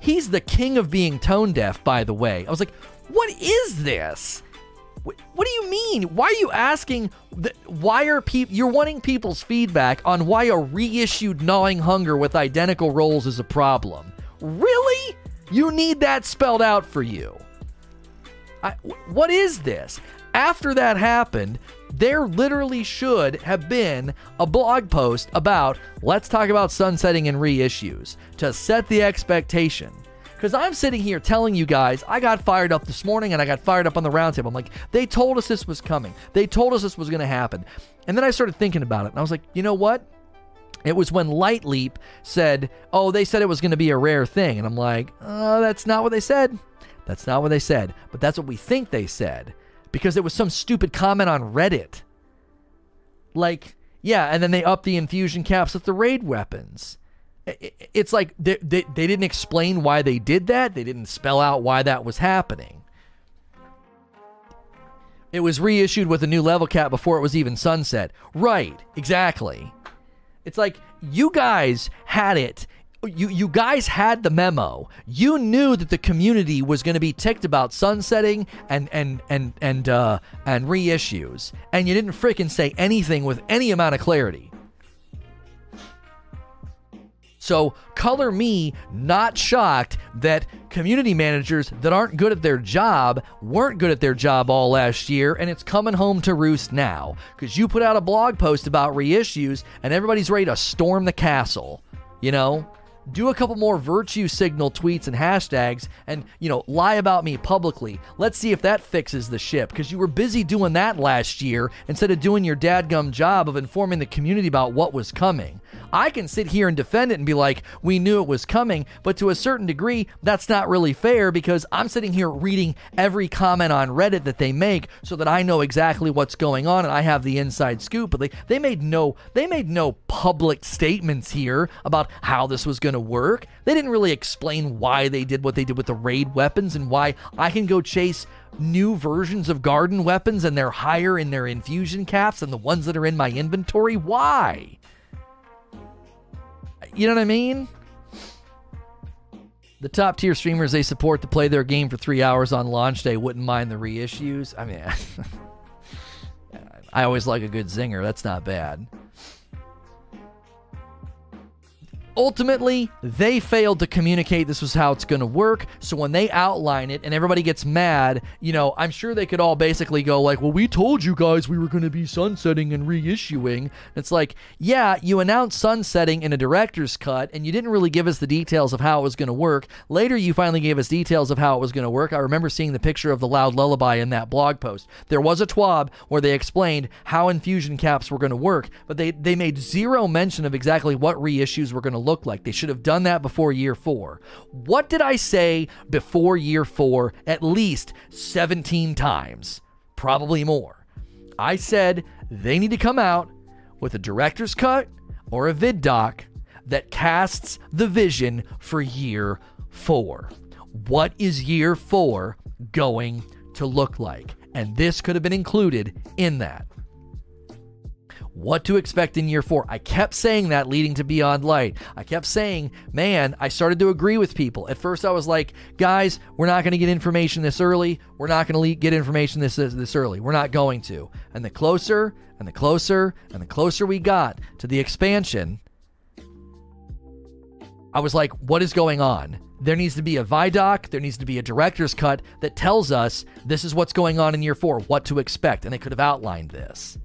He's the king of being tone deaf, by the way. I was like, what is this? What do you mean? Why are you asking? Th why are people? You're wanting people's feedback on why a reissued Gnawing Hunger with identical roles is a problem. Really? You need that spelled out for you. I, what is this? After that happened, there literally should have been a blog post about let's talk about sunsetting and reissues to set the expectation. Because I'm sitting here telling you guys, I got fired up this morning and I got fired up on the roundtable. I'm like, they told us this was coming. They told us this was going to happen. And then I started thinking about it. And I was like, you know what? It was when Light Leap said, oh, they said it was going to be a rare thing. And I'm like, oh, that's not what they said. That's not what they said. But that's what we think they said. Because it was some stupid comment on Reddit. Like, yeah, and then they upped the infusion caps with the raid weapons. It's like they, they, they didn't explain why they did that. They didn't spell out why that was happening. It was reissued with a new level cap before it was even sunset. Right, exactly. It's like you guys had it. You, you guys had the memo. You knew that the community was going to be ticked about sunsetting and and and and uh, and reissues, and you didn't frickin' say anything with any amount of clarity. So color me not shocked that community managers that aren't good at their job weren't good at their job all last year, and it's coming home to roost now because you put out a blog post about reissues, and everybody's ready to storm the castle, you know. Do a couple more virtue signal tweets and hashtags and, you know, lie about me publicly. Let's see if that fixes the ship, because you were busy doing that last year instead of doing your dadgum job of informing the community about what was coming. I can sit here and defend it and be like, we knew it was coming, but to a certain degree, that's not really fair because I'm sitting here reading every comment on Reddit that they make so that I know exactly what's going on and I have the inside scoop. But they, they made no, they made no public statements here about how this was going to work. They didn't really explain why they did what they did with the raid weapons and why I can go chase new versions of garden weapons and they're higher in their infusion caps than the ones that are in my inventory. Why? You know what I mean? The top tier streamers they support to play their game for three hours on launch day wouldn't mind the reissues. I mean, I always like a good zinger. That's not bad. Ultimately, they failed to communicate this was how it's going to work. So when they outline it and everybody gets mad, you know, I'm sure they could all basically go like, well, we told you guys we were going to be sunsetting and reissuing. It's like, yeah, you announced sunsetting in a director's cut and you didn't really give us the details of how it was going to work. Later, you finally gave us details of how it was going to work. I remember seeing the picture of the loud lullaby in that blog post. There was a TWAB where they explained how infusion caps were going to work, but they, they made zero mention of exactly what reissues were going to look like. They should have done that before year four. What did I say before year four? At least seventeen times, probably more. I said they need to come out with a director's cut or a vid doc that casts the vision for year four. What is year four going to look like? And this could have been included in that. What to expect in year four. I kept saying that leading to Beyond Light. I kept saying, man, I started to agree with people. At first I was like, guys, we're not going to get information this early. We're not going to get information this this early. We're not going to. And the closer and the closer and the closer we got to the expansion, I was like, what is going on? There needs to be a vidoc. There needs to be a director's cut that tells us this is what's going on in year four, what to expect. And they could have outlined this.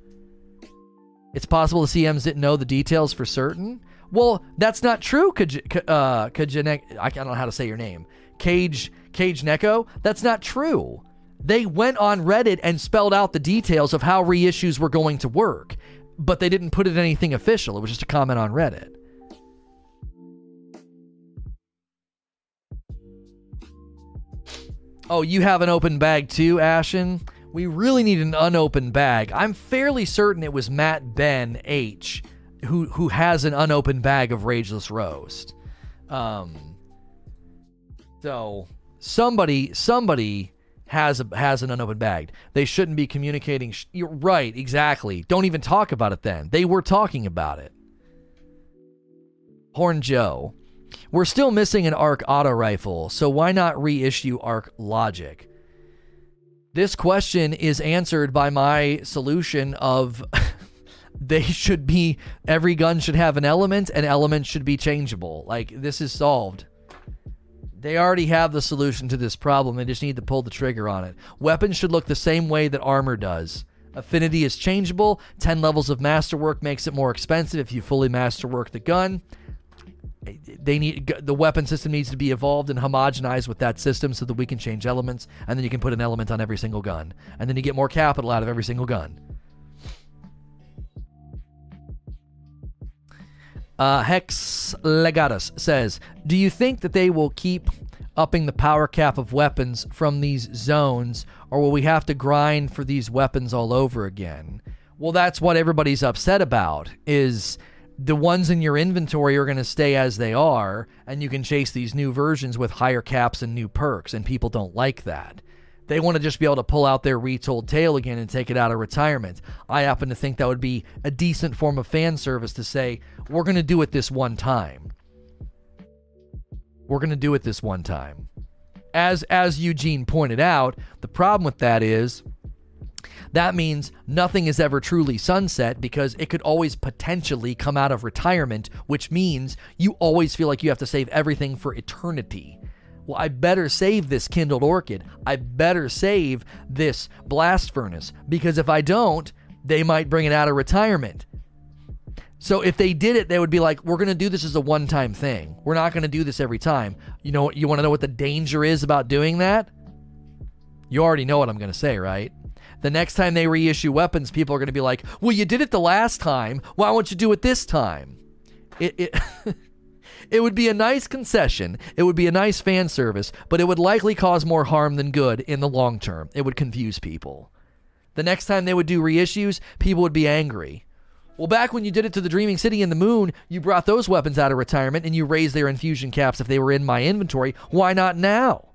It's possible the C Ms didn't know the details for certain. Well, that's not true, Kaj, uh, Kaj, I don't know how to say your name. Cage, Cage Neko. That's not true. They went on Reddit and spelled out the details of how reissues were going to work, but they didn't put it in anything official. It was just a comment on Reddit. Oh, you have an open bag too, Ashen? We really need an unopened bag. I'm fairly certain it was Matt Ben H who who has an unopened bag of Rageless Roast. Um, so somebody somebody has a, has an unopened bag. They shouldn't be communicating. Sh You're right, exactly. Don't even talk about it then. They were talking about it. Horn Joe, we're still missing an A R C auto rifle, so why not reissue A R C Logic? This question is answered by my solution of they should be, every gun should have an element and elements should be changeable. Like, this is solved. They already have the solution to this problem. They just need to pull the trigger on it. Weapons should look the same way that armor does. Affinity is changeable. ten levels of masterwork makes it more expensive if you fully masterwork the gun. They need, the weapon system needs to be evolved and homogenized with that system so that we can change elements, and then you can put an element on every single gun, and then you get more capital out of every single gun. Uh, Hex Legatus says, do you think that they will keep upping the power cap of weapons from these zones, or will we have to grind for these weapons all over again? Well, that's what everybody's upset about, is the ones in your inventory are going to stay as they are, and you can chase these new versions with higher caps and new perks, and people don't like that. They want to just be able to pull out their Retold Tale again and take it out of retirement. I happen to think that would be a decent form of fan service to say, we're going to do it this one time. We're going to do it this one time. As, as Eugene pointed out, the problem with that is that means nothing is ever truly sunset, because it could always potentially come out of retirement, which means you always feel like you have to save everything for eternity. Well, I better save this Kindled Orchid. I better save this Blast Furnace, because if I don't, they might bring it out of retirement. So if they did it, they would be like, we're going to do this as a one-time thing. We're not going to do this every time. You know, you want to know what the danger is about doing that? You already know what I'm going to say, right? The next time they reissue weapons, people are going to be like, well, you did it the last time. Why won't you do it this time? It... it It would be a nice concession, it would be a nice fan service, but it would likely cause more harm than good in the long term. It would confuse people. The next time they would do reissues, people would be angry. Well, back when you did it to the Dreaming City and the Moon, you brought those weapons out of retirement and you raised their infusion caps if they were in my inventory. Why not now?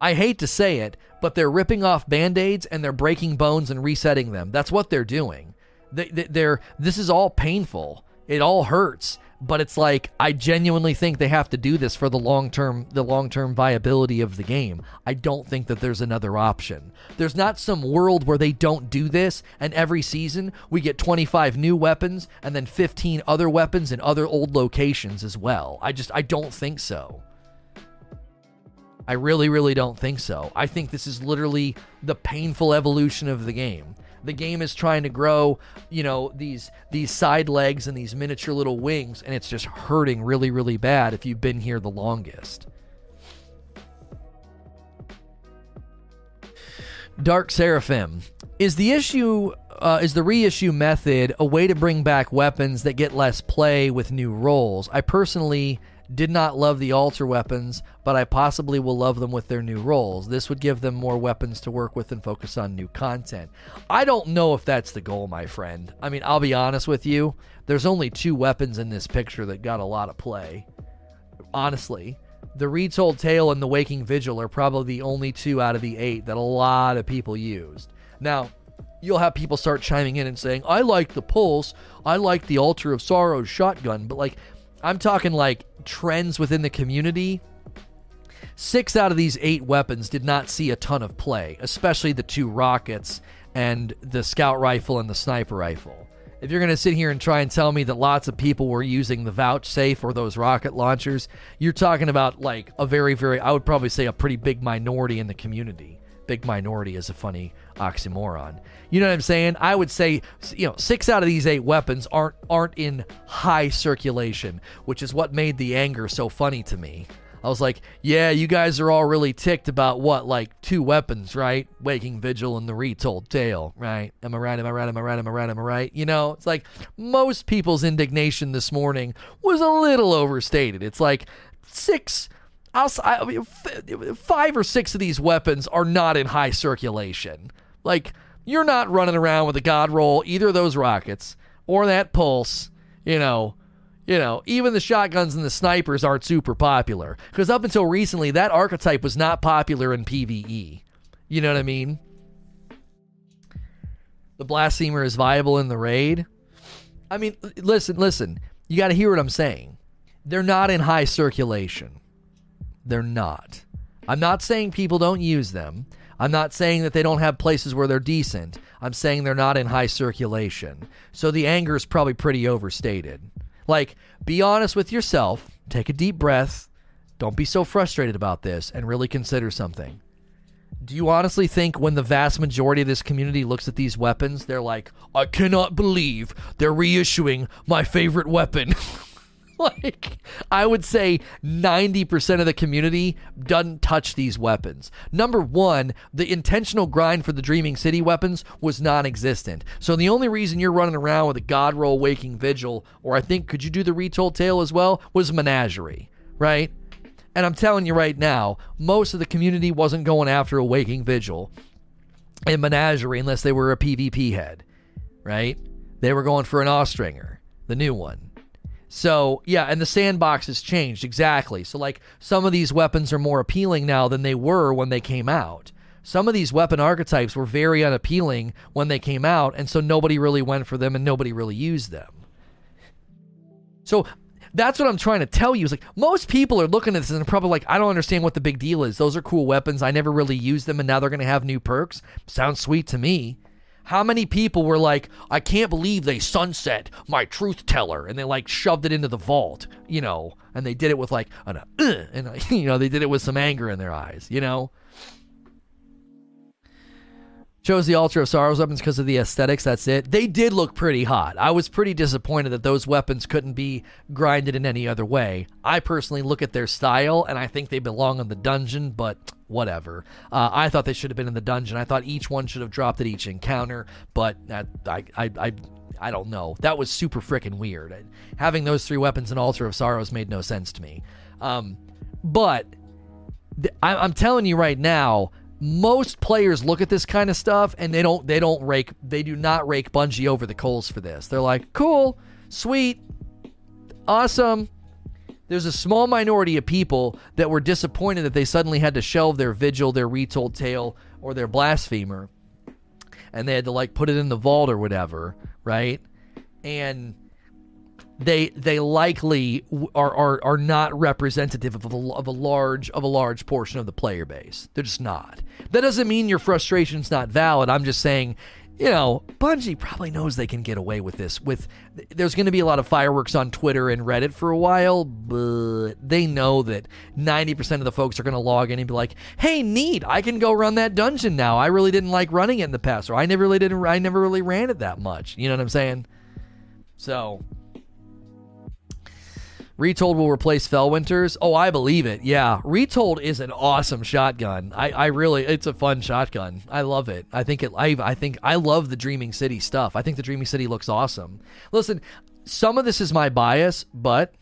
I hate to say it, but they're ripping off Band-Aids and they're breaking bones and resetting them. That's what they're doing. They, they, they're, this is all painful. It all hurts, but it's like, I genuinely think they have to do this for the long-term the long-term viability of the game. I don't think that there's another option. There's not some world where they don't do this, and every season we get twenty-five new weapons and then fifteen other weapons in other old locations as well. I just, I don't think so. I really, really don't think so. I think this is literally the painful evolution of the game. The game is trying to grow, you know, these these side legs and these miniature little wings, and it's just hurting really, really bad if you've been here the longest. Dark Seraphim. Is the issue, uh, is the reissue method a way to bring back weapons that get less play with new roles? I personally did not love the altar weapons, but I possibly will love them with their new roles. This would give them more weapons to work with and focus on new content. I don't know if that's the goal, my friend. I mean, I'll be honest with you. There's only two weapons in this picture that got a lot of play. Honestly, the Retold Tale and the Waking Vigil are probably the only two out of the eight that a lot of people used. Now, you'll have people start chiming in and saying, I like the Pulse, I like the Altar of Sorrow shotgun, but like, I'm talking like trends within the community. Six out of these eight weapons did not see a ton of play, especially the two rockets and the scout rifle and the sniper rifle. If you're going to sit here and try and tell me that lots of people were using the Vouchsafe or those rocket launchers, you're talking about like a very, very, I would probably say a pretty big minority in the community. Big minority is a funny oxymoron. You know what I'm saying? I would say, you know, six out of these eight weapons aren't aren't in high circulation, which is what made the anger so funny to me. I was like, yeah, you guys are all really ticked about what, like two weapons, right? Waking Vigil and the Retold Tale, right? Am I right? Am I right? Am I right? Am I right? Am I right? You know, it's like most people's indignation this morning was a little overstated. It's like six... I'll, I, five or six of these weapons are not in high circulation. Like, you're not running around with a god roll, either of those rockets or that Pulse. You know, you know, even the shotguns and the snipers aren't super popular, because up until recently, that archetype was not popular in PvE. You know what I mean? The Blasphemer is viable in the raid. I mean, listen, listen. You got to hear what I'm saying. They're not in high circulation. They're not. I'm not saying people don't use them. I'm not saying that they don't have places where they're decent. I'm saying they're not in high circulation. So the anger is probably pretty overstated. Like, be honest with yourself, take a deep breath, don't be so frustrated about this, and really consider something. Do you honestly think when the vast majority of this community looks at these weapons, they're like, I cannot believe they're reissuing my favorite weapon? Like, I would say ninety percent of the community doesn't touch these weapons. Number one, the intentional grind for the Dreaming City weapons was non-existent. So the only reason you're running around with a God Roll Waking Vigil, or I think, could you do the Retold Tale as well, was Menagerie, right? And I'm telling you right now, most of the community wasn't going after a Waking Vigil and Menagerie unless they were a PvP head, right? They were going for an Ostringer, the new one. So, yeah, and the sandbox has changed, exactly. So, like, some of these weapons are more appealing now than they were when they came out. Some of these weapon archetypes were very unappealing when they came out, and so nobody really went for them and nobody really used them. So, that's what I'm trying to tell you. Is like, most people are looking at this and they're probably like, I don't understand what the big deal is. Those are cool weapons. I never really used them, and now they're going to have new perks. Sounds sweet to me. How many people were like, I can't believe they sunset my Truth Teller, and they like shoved it into the vault, you know, and they did it with like, an, uh, and uh, you know, they did it with some anger in their eyes, you know? Chose the Altar of Sorrow's weapons because of the aesthetics, that's it. They did look pretty hot. I was pretty disappointed that those weapons couldn't be grinded in any other way. I personally look at their style, and I think they belong in the dungeon, but whatever. Uh, I thought they should have been in the dungeon. I thought each one should have dropped at each encounter, but that, I, I, I, I don't know. That was super freaking weird. Having those three weapons in Altar of Sorrows made no sense to me. Um, but th- I, I'm telling you right now, most players look at this kind of stuff and they don't they don't rake they do not rake Bungie over the coals for this. They're like, cool, sweet, awesome. There's a small minority of people that were disappointed that they suddenly had to shelve their Vigil, their Retold Tale, or their Blasphemer, and they had to like put it in the vault or whatever, right? And they they likely are are, are not representative of a, of a large of a large portion of the player base. They're just not. That doesn't mean your frustration's not valid. I'm just saying, you know, Bungie probably knows they can get away with this. With there's going to be a lot of fireworks on Twitter and Reddit for a while, but they know that ninety percent of the folks are going to log in and be like, "Hey, neat! I can go run that dungeon now. I really didn't like running it in the past, or I never really didn't. I never really ran it that much." You know what I'm saying? So. Retold will replace Fellwinter's. Oh, I believe it. Yeah. Retold is an awesome shotgun. I, I really, it's a fun shotgun. I love it. I think it, I, I think, I love the Dreaming City stuff. I think the Dreaming City looks awesome. Listen, some of this is my bias, but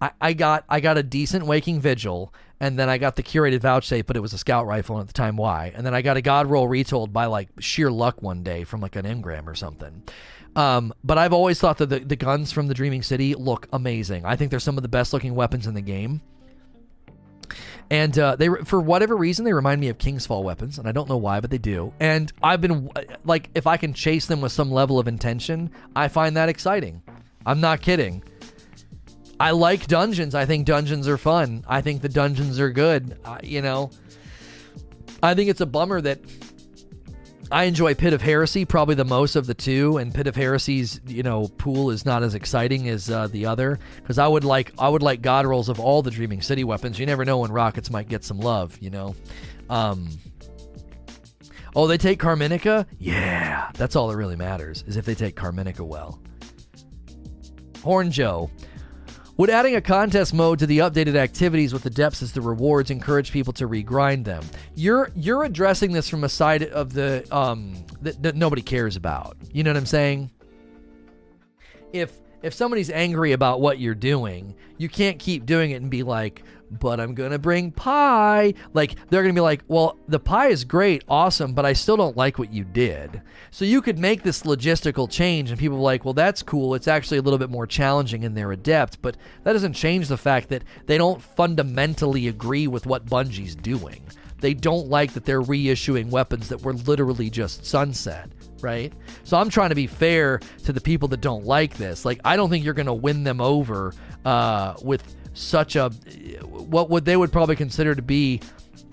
I, I got, I got a decent Waking Vigil, and then I got the curated Vouchsafe, but it was a scout rifle, and at the time, why? And then I got a God Roll Retold by like sheer luck one day from like an Ingram or something. Um, but I've always thought that the, the guns from the Dreaming City look amazing. I think they're some of the best looking weapons in the game. And uh, they, for whatever reason, they remind me of Kingsfall weapons, and I don't know why, but they do. And I've been, like, if I can chase them with some level of intention, I find that exciting. I'm not kidding. I like dungeons. I think dungeons are fun. I think the dungeons are good. I, you know, I think it's a bummer that I enjoy Pit of Heresy probably the most of the two, and Pit of Heresy's, you know, pool is not as exciting as uh, the other, because I would like I would like God Rolls of all the Dreaming City weapons. You never know when Rockets might get some love, you know. Um, oh, they take Carminica? Yeah, that's all that really matters, is if they take Carminica well. Horn Joe. Would adding a contest mode to the updated activities with the depths as the rewards encourage people to regrind them? You're you're addressing this from a side of the um that, that nobody cares about. You know what I'm saying? If if somebody's angry about what you're doing, you can't keep doing it and be like, but I'm gonna bring pie. Like, they're gonna be like, well, the pie is great, awesome, but I still don't like what you did. So you could make this logistical change, and people are like, well, that's cool, it's actually a little bit more challenging and they're adept, but that doesn't change the fact that they don't fundamentally agree with what Bungie's doing. They don't like that they're reissuing weapons that were literally just sunset, right? So I'm trying to be fair to the people that don't like this. Like, I don't think you're gonna win them over uh with such a what would they would probably consider to be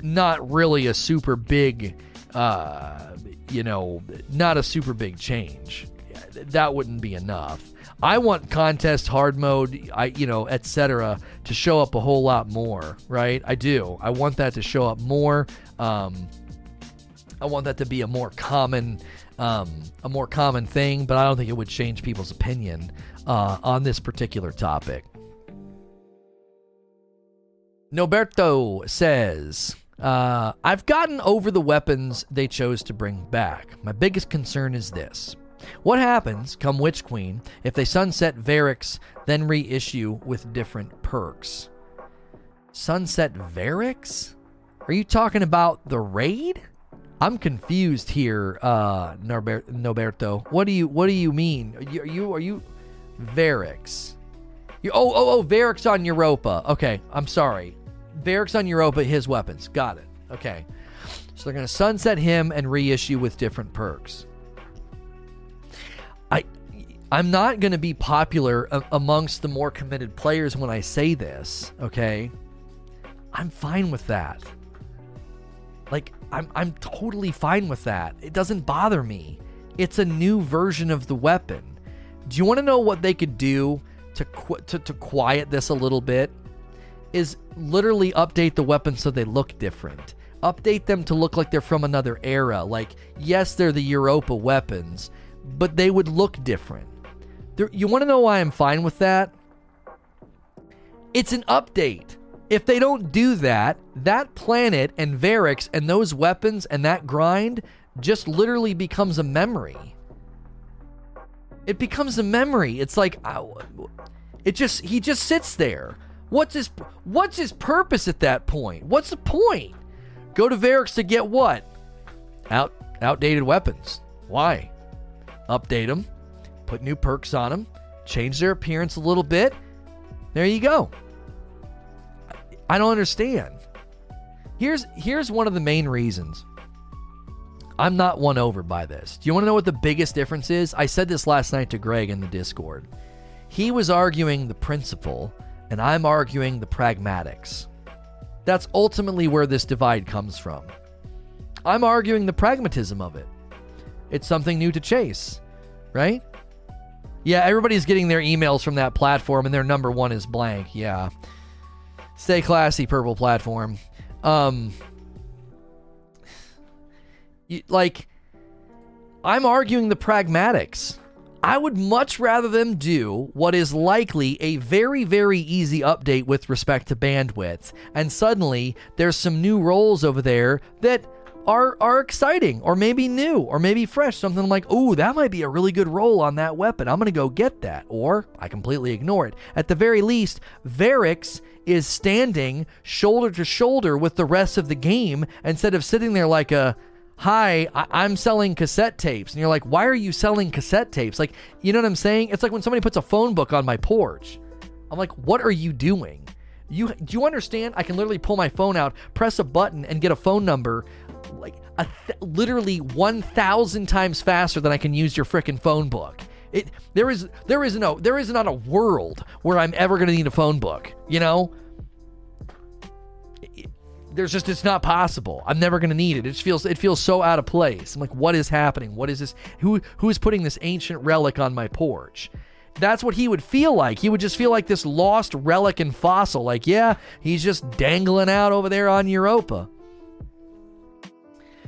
not really a super big, uh, you know, not a super big change. That wouldn't be enough. I want contest, hard mode, I you know, et cetera, to show up a whole lot more, right? I do. I want that to show up more. Um, I want that to be a more common, um, a more common thing. But I don't think it would change people's opinion uh, on this particular topic. Noberto says, uh, I've gotten over the weapons they chose to bring back. My biggest concern is this. What happens, come Witch Queen, if they sunset Variks, then reissue with different perks? Sunset Variks? Are you talking about the raid? I'm confused here, uh, Noberto. What do you What do you mean? Are you Are you, are you Variks? You, oh, oh, oh, Variks on Europa. Okay, I'm sorry. Variks on Europa, his weapons. Got it. Okay. So they're going to sunset him and reissue with different perks. I, I'm not going to be popular a- amongst the more committed players when I say this, okay? I'm fine with that. Like, I'm, I'm totally fine with that. It doesn't bother me. It's a new version of the weapon. Do you want to know what they could do to, qu- to, to quiet this a little bit? Is literally update the weapon so they look different. Update them to look like they're from another era. Like, yes, they're the Europa weapons, but they would look different. There, you want to know why I'm fine with that? It's an update. If they don't do that, that planet and Variks and those weapons and that grind just literally becomes a memory. It becomes a memory. It's like, it just he just sits there. What's his What's his purpose at that point? What's the point? Go to Variks to get what? Out outdated weapons. Why? Update them, put new perks on them, change their appearance a little bit. There you go. I don't understand. Here's here's one of the main reasons I'm not won over by this. Do you want to know what the biggest difference is? I said this last night to Greg in the Discord. He was arguing the principle, and I'm arguing the pragmatics. That's ultimately where this divide comes from. I'm arguing the pragmatism of it. It's something new to chase, right? Yeah, everybody's getting their emails from that platform, and their number one is blank. Yeah. Stay classy, purple platform. Um, you, like, I'm arguing the pragmatics. I would much rather them do what is likely a very, very easy update with respect to bandwidth, and suddenly there's some new roles over there that Are, are exciting, or maybe new, or maybe fresh. Something like, ooh, that might be a really good roll on that weapon. I'm going to go get that. Or I completely ignore it. At the very least, Variks is standing shoulder to shoulder with the rest of the game instead of sitting there like a, hi, I- I'm selling cassette tapes. And you're like, why are you selling cassette tapes? Like, you know what I'm saying? It's like when somebody puts a phone book on my porch. I'm like, what are you doing? You Do you understand? I can literally pull my phone out, press a button, and get a phone number like a th- literally one thousand times faster than I can use your frickin' phone book. It there is there is no there is not a world where I'm ever going to need a phone book, you know? It, it, there's just it's not possible. I'm never going to need it. It just feels it feels so out of place. I'm like, what is happening? What is this? Who who is putting this ancient relic on my porch? That's what he would feel like. He would just feel like this lost relic and fossil. Like, yeah, he's just dangling out over there on Europa.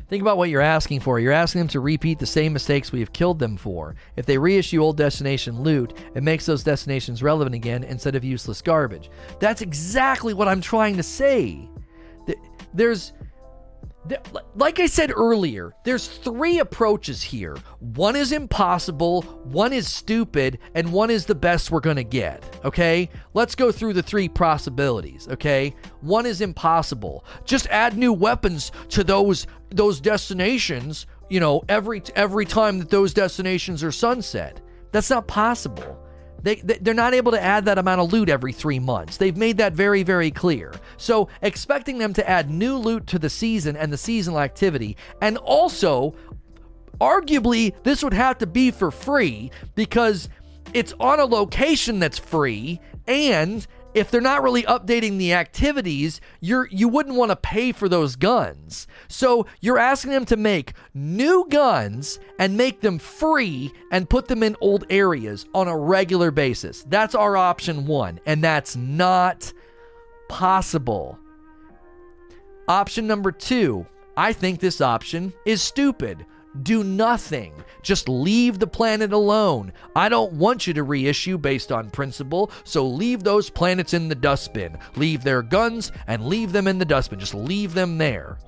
Think about what you're asking for. You're asking them to repeat the same mistakes we have killed them for. If they reissue old destination loot, it makes those destinations relevant again instead of useless garbage. That's exactly what I'm trying to say. There's, like I said earlier, there's three approaches here. One is impossible, one is stupid, and one is the best we're going to get, okay? Let's go through the three possibilities, okay? One is impossible. Just add new weapons to those those destinations, you know, every every time that those destinations are sunset. That's not possible. They, they're not able to add that amount of loot every three months. They've made that very, very clear. So expecting them to add new loot to the season and the seasonal activity, and also, arguably, this would have to be for free because it's on a location that's free, and if they're not really updating the activities, you're, you wouldn't want to pay for those guns. So you're asking them to make new guns and make them free and put them in old areas on a regular basis. That's our option one, and that's not possible. Option number two, I think this option is stupid. Do nothing. Just leave the planet alone. I don't want you to reissue based on principle, so leave those planets in the dustbin. Leave their guns and leave them in the dustbin. Just leave them there.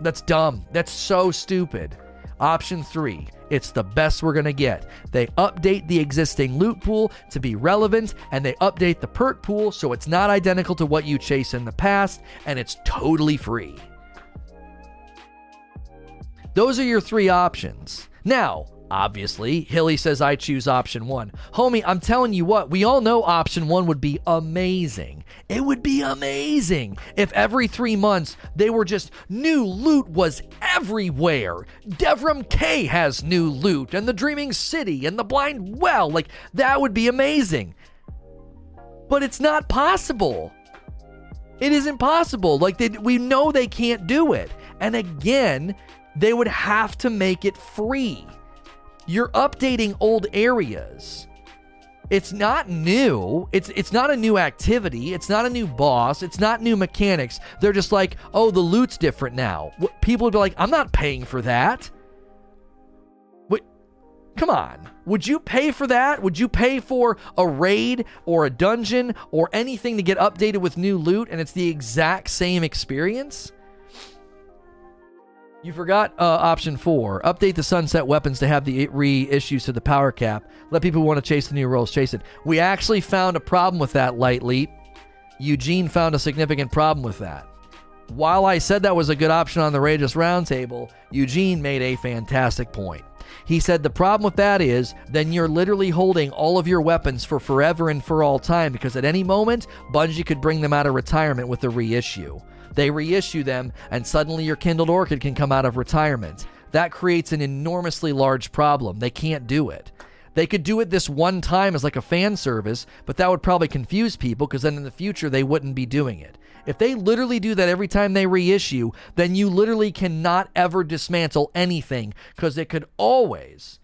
That's dumb. That's so stupid. Option three, it's the best we're going to get. They update the existing loot pool to be relevant, and they update the perk pool so it's not identical to what you chased in the past, and it's totally free. Those are your three options. Now, obviously, Hilly says I choose option one. Homie, I'm telling you what, we all know option one would be amazing. It would be amazing if every three months they were just, new loot was everywhere. Devram K has new loot, and the Dreaming City, and the Blind Well. Like, that would be amazing. But it's not possible. It isn't possible. Like, they, we know they can't do it. And again, they would have to make it free. You're updating old areas. It's not new. It's it's not a new activity. It's not a new boss. It's not new mechanics. They're just like, oh, the loot's different now. People would be like, I'm not paying for that. What? Come on. Would you pay for that? Would you pay for a raid or a dungeon or anything to get updated with new loot and it's the exact same experience? You forgot uh, option four. Update the sunset weapons to have the reissues to the power cap. Let people who want to chase the new rolls chase it. We actually found a problem with that, Light Leap. Eugene found a significant problem with that. While I said that was a good option on the Rageous Roundtable, Eugene made a fantastic point. He said the problem with that is then you're literally holding all of your weapons for forever and for all time, because at any moment, Bungie could bring them out of retirement with a reissue. They reissue them, and suddenly your Kindled Orchid can come out of retirement. That creates an enormously large problem. They can't do it. They could do it this one time as like a fan service, but that would probably confuse people, because then in the future they wouldn't be doing it. If they literally do that every time they reissue, then you literally cannot ever dismantle anything, because it could always,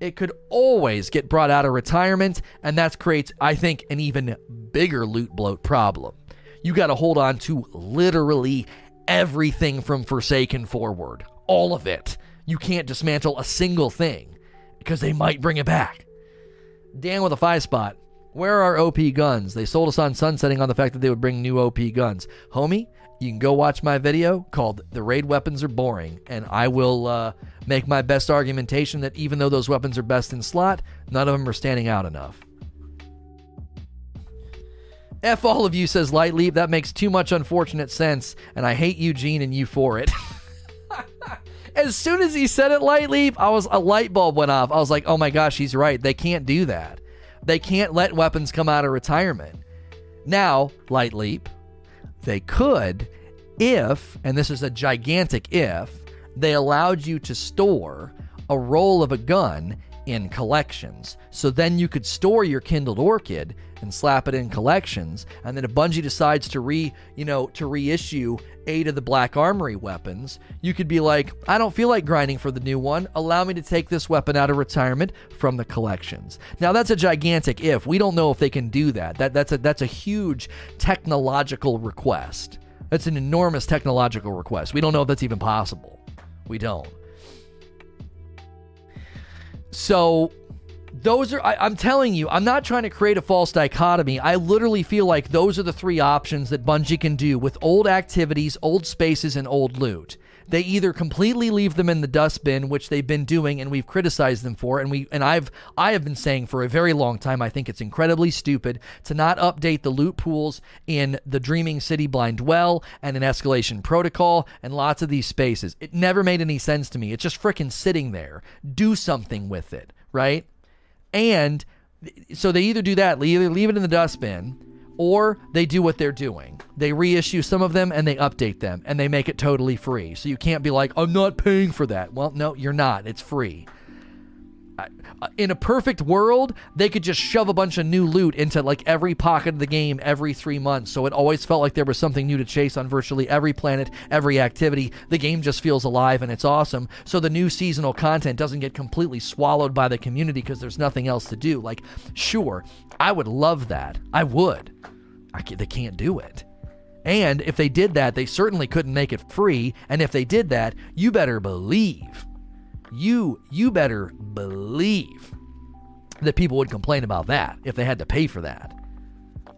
it could always get brought out of retirement, and that creates, I think, an even bigger loot bloat problem. You got to hold on to literally everything from Forsaken forward. All of it. You can't dismantle a single thing, because they might bring it back. Dan with a five spot. Where are O P guns? They sold us on sunsetting on the fact that they would bring new O P guns. Homie, you can go watch my video called The Raid Weapons Are Boring, and I will uh, make my best argumentation that even though those weapons are best in slot, none of them are standing out enough. F all of you, says Light Leap. That makes too much unfortunate sense, and I hate Eugene and you for it. As soon as he said it, Light Leap, I was, a light bulb went off. I was like, oh my gosh, he's right. They can't do that. They can't let weapons come out of retirement. Now, Light Leap, they could if, and this is a gigantic if, they allowed you to store a roll of a gun in collections. So then you could store your Kindled Orchid and slap it in collections, and then if Bungie decides to re you know to reissue eight of the Black Armory weapons, you could be like, I don't feel like grinding for the new one, allow me to take this weapon out of retirement from the collections. Now that's a gigantic if. We don't know if they can do that. that that's a that's a huge technological request. That's an enormous technological request. We don't know if that's even possible. We don't. So those are, I, I'm telling you, I'm not trying to create a false dichotomy. I literally feel like those are the three options that Bungie can do with old activities, old spaces, and old loot. They either completely leave them in the dustbin, which they've been doing and we've criticized them for, and we and I've I have been saying for a very long time, I think it's incredibly stupid to not update the loot pools in the Dreaming City, Blind Well, and in Escalation Protocol, and lots of these spaces. It never made any sense to me. It's just frickin' sitting there. Do something with it, right? And so they either do that, they either leave it in the dustbin, or they do what they're doing. They reissue some of them and they update them and they make it totally free. So you can't be like, I'm not paying for that. Well, no, you're not. It's free. in a perfect world, they could just shove a bunch of new loot into like every pocket of the game every three months. So it always felt like there was something new to chase on virtually every planet, every activity. The game just feels alive and it's awesome. So the new seasonal content doesn't get completely swallowed by the community because there's nothing else to do. Like, sure, I would love that. I would. I can't, they can't do it. And if they did that, they certainly couldn't make it free. And if they did that, you better believe, you you better believe that people would complain about that if they had to pay for that.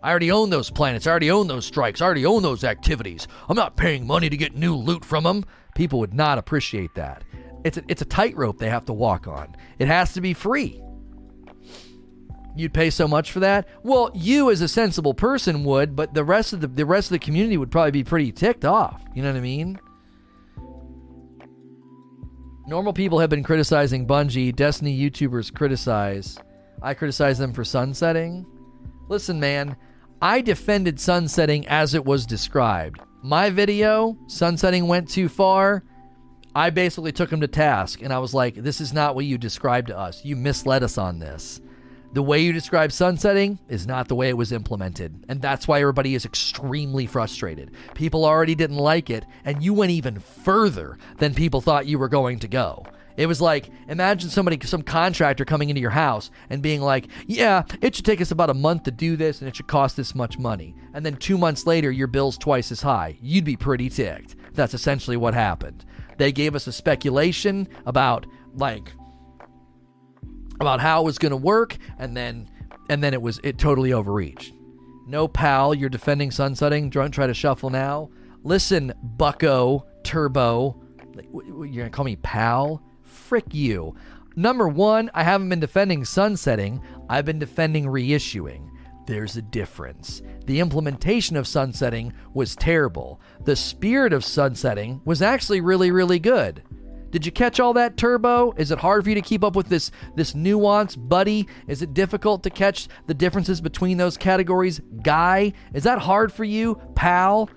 I already own those planets. I already own those strikes. I already own those activities. I'm not paying money to get new loot from them. People would not appreciate that. It's a, it's a tightrope they have to walk on. It has to be free. You'd pay so much for that? Well, you as a sensible person would, but the rest of the, the rest of the community would probably be pretty ticked off. You know what I mean? Normal people have been criticizing Bungie. Destiny YouTubers criticize. I criticize them for sunsetting. Listen, man, I defended sunsetting as it was described. My video, sunsetting went too far. I basically took him to task, and I was like, this is not what you described to us. You misled us on this. The way you describe sunsetting is not the way it was implemented. And that's why everybody is extremely frustrated. People already didn't like it, and you went even further than people thought you were going to go. It was like, imagine somebody, some contractor coming into your house and being like, yeah, it should take us about a month to do this, and it should cost this much money. And then two months later, your bill's twice as high. You'd be pretty ticked. That's essentially what happened. They gave us a speculation about, like... about how it was going to work, and then and then it was it totally overreached. No, pal, you're defending sunsetting. Don't try to shuffle now. Listen, bucko, turbo. You're going to call me pal? Frick you. Number one, I haven't been defending sunsetting. I've been defending reissuing. There's a difference. The implementation of sunsetting was terrible. The spirit of sunsetting was actually really, really good. Did you catch all that, Turbo? Is it hard for you to keep up with this this nuance, buddy? Is it difficult to catch the differences between those categories, guy? Is that hard for you, pal?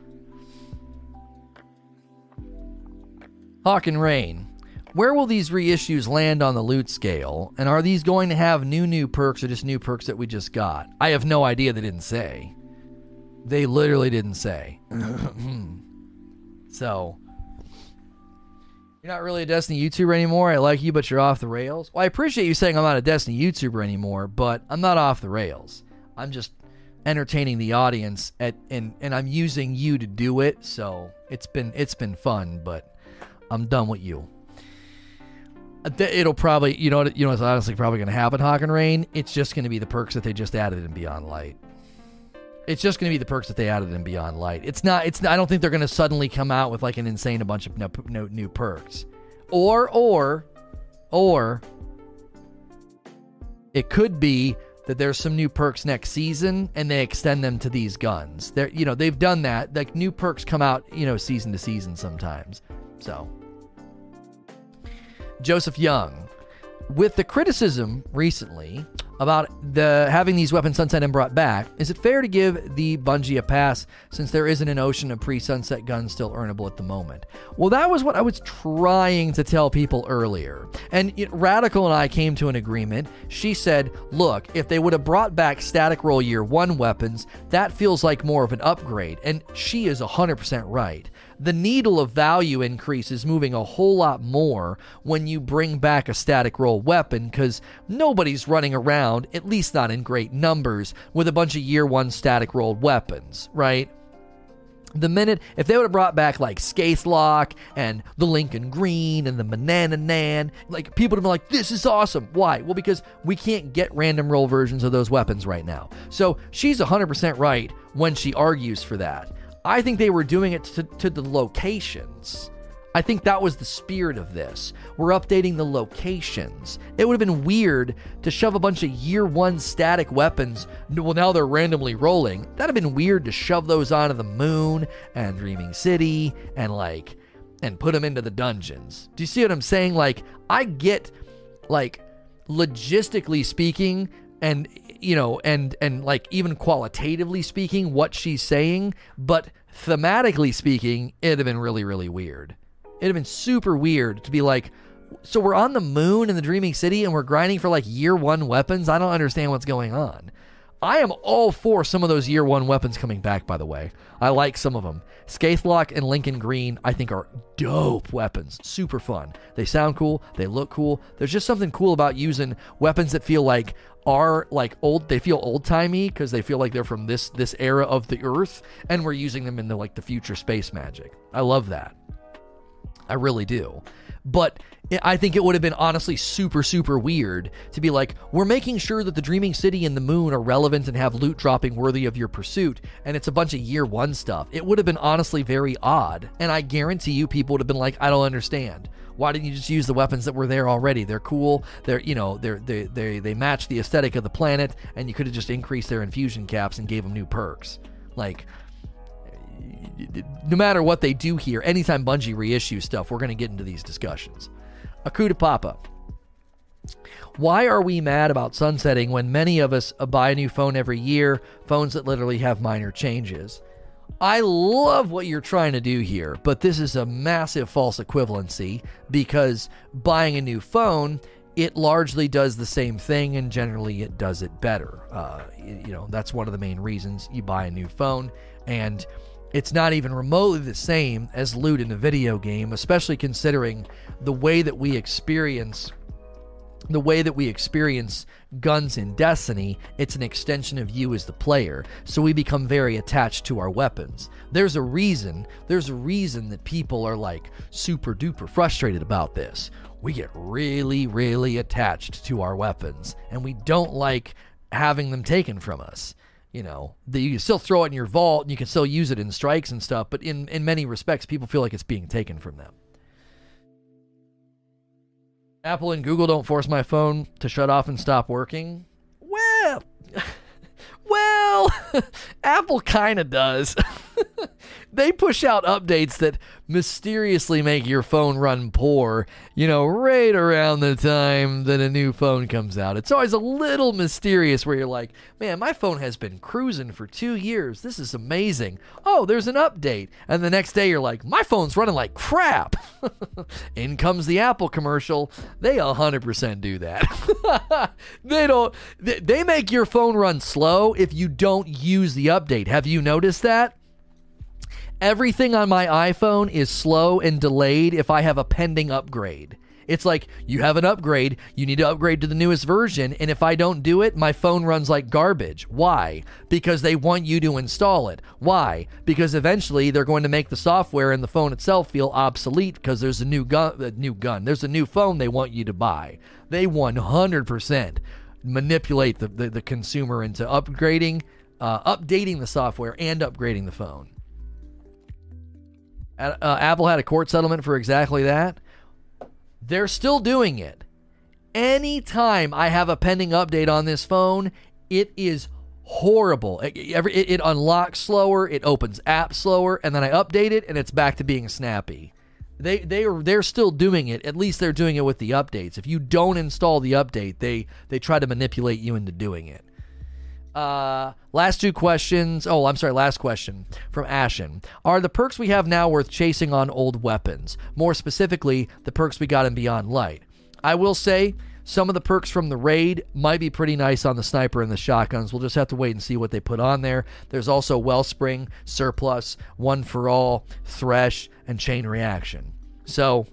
Hawk and Rain. Where will these reissues land on the loot scale? And are these going to have new new perks or just new perks that we just got? I have no idea. They didn't say. They literally didn't say. So... you're not really a Destiny YouTuber anymore. I like you, but you're off the rails. Well, I appreciate you saying I'm not a Destiny YouTuber anymore, but I'm not off the rails. I'm just entertaining the audience at and, and I'm using you to do it, so it's been it's been fun, but I'm done with you. It'll probably, you know, you know what's honestly probably going to happen, Hawk and Rain? It's just going to be the perks that they just added in Beyond Light. It's just going to be the perks that they added in Beyond Light. It's not. It's. I don't think they're going to suddenly come out with like an insane a bunch of no, no, new perks, or or or it could be that there's some new perks next season and they extend them to these guns. They're, you know, they've done that. Like new perks come out, you know, season to season sometimes. So Joseph Young, with the criticism recently about the having these weapons sunset and brought back, is it fair to give the Bungie a pass since there isn't an ocean of pre-sunset guns still earnable at the moment? Well, that was what I was trying to tell people earlier. And it, Radical and I came to an agreement. She said, look, if they would have brought back static roll year one weapons, that feels like more of an upgrade. And she is one hundred percent right. The needle of value increase is moving a whole lot more when you bring back a static roll weapon because nobody's running around, at least not in great numbers, with a bunch of year one static rolled weapons, right? The minute, if they would have brought back like Scaithlock and the Lincoln Green and the Banana Nan, like people would have been like, this is awesome. Why? Well, because we can't get random roll versions of those weapons right now. So she's one hundred percent right when she argues for that. I think they were doing it to, to the locations. I think that was the spirit of this. We're updating the locations. It would have been weird to shove a bunch of year one static weapons. Well, now they're randomly rolling. That would have been weird to shove those onto the Moon and Dreaming City and like, and put them into the dungeons. Do you see what I'm saying? Like, I get, like, logistically speaking, and you know, and and like even qualitatively speaking, what she's saying, but thematically speaking, it'd have been really, really weird. It'd have been super weird to be like, so we're on the moon in the Dreaming City and we're grinding for like year one weapons. I don't understand what's going on. I am all for some of those year one weapons coming back, by the way. I like some of them. Scaithlock and Lincoln Green, I think, are dope weapons. Super fun. They sound cool. They look cool. There's just something cool about using weapons that feel like are like old. They feel old timey because they feel like they're from this this era of the Earth, and we're using them in the like the future space magic. I love that. I really do. But I think it would have been honestly super, super weird to be like, we're making sure that the Dreaming City and the moon are relevant and have loot dropping worthy of your pursuit, and it's a bunch of year one stuff. It would have been honestly very odd, and I guarantee you people would have been like, I don't understand. Why didn't you just use the weapons that were there already? They're cool. They're, you know, they're, they they they match the aesthetic of the planet, and you could have just increased their infusion caps and gave them new perks. Like, no matter what they do here, anytime Bungie reissues stuff, we're going to get into these discussions. A coup de papa. Why are we mad about sunsetting when many of us buy a new phone every year, phones that literally have minor changes? I love what you're trying to do here, but this is a massive false equivalency because buying a new phone, it largely does the same thing, and generally it does it better. Uh, you know, that's one of the main reasons you buy a new phone, and it's not even remotely the same as loot in a video game, especially considering the way that we experience the way that we experience guns in Destiny. It's an extension of you as the player, so we become very attached to our weapons. There's a reason, there's a reason that people are like super duper frustrated about this. We get really, really attached to our weapons, and we don't like having them taken from us. You know, the, you can still throw it in your vault and you can still use it in strikes and stuff, but in, in many respects, people feel like it's being taken from them. Apple and Google don't force my phone to shut off and stop working. Well, well, Apple kind of does. They push out updates that mysteriously make your phone run poor, you know, right around the time that a new phone comes out. It's always a little mysterious where you're like, man, my phone has been cruising for two years. This is amazing. Oh, there's an update. And the next day you're like, my phone's running like crap. In comes the Apple commercial. They one hundred percent do that. They don't, they make your phone run slow if you don't use the update. Have you noticed that? Everything on my iPhone is slow and delayed if I have a pending upgrade. It's like, you have an upgrade, you need to upgrade to the newest version, and if I don't do it, my phone runs like garbage. Why? Because they want you to install it. Why? Because eventually they're going to make the software and the phone itself feel obsolete because there's a new gun, a new gun. There's a new phone they want you to buy. They one hundred percent manipulate the, the, the consumer into upgrading, uh, updating the software and upgrading the phone. Uh, Apple had a court settlement for exactly that. They're still doing it. Anytime I have a pending update on this phone, it is horrible. It, it, it unlocks slower, it opens app slower, and then I update it, and it's back to being snappy. They they are they're still doing it. At least they're doing it with the updates. If you don't install the update, they they try to manipulate you into doing it. Uh, last two questions. Oh, I'm sorry. Last question from Ashen. Are the perks we have now worth chasing on old weapons? More specifically, the perks we got in Beyond Light. I will say some of the perks from the raid might be pretty nice on the sniper and the shotguns. We'll just have to wait and see what they put on there. There's also Wellspring, Surplus, One for All, Thresh, and Chain Reaction. So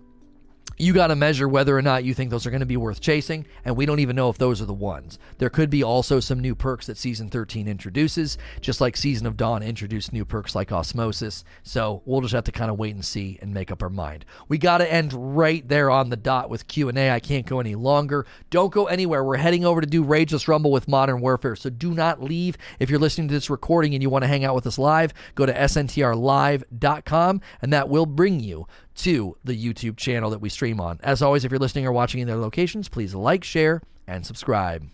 you got to measure whether or not you think those are going to be worth chasing, and we don't even know if those are the ones. There could be also some new perks that Season thirteen introduces, just like Season of Dawn introduced new perks like Osmosis, so we'll just have to kind of wait and see and make up our mind. We got to end right there on the dot with Q and A. I can't go any longer. Don't go anywhere. We're heading over to do Rageless Rumble with Modern Warfare, so do not leave. If you're listening to this recording and you want to hang out with us live, go to S N T R live dot com, and that will bring you to the YouTube channel that we stream on. As always, if you're listening or watching in their locations, please like, share, and subscribe.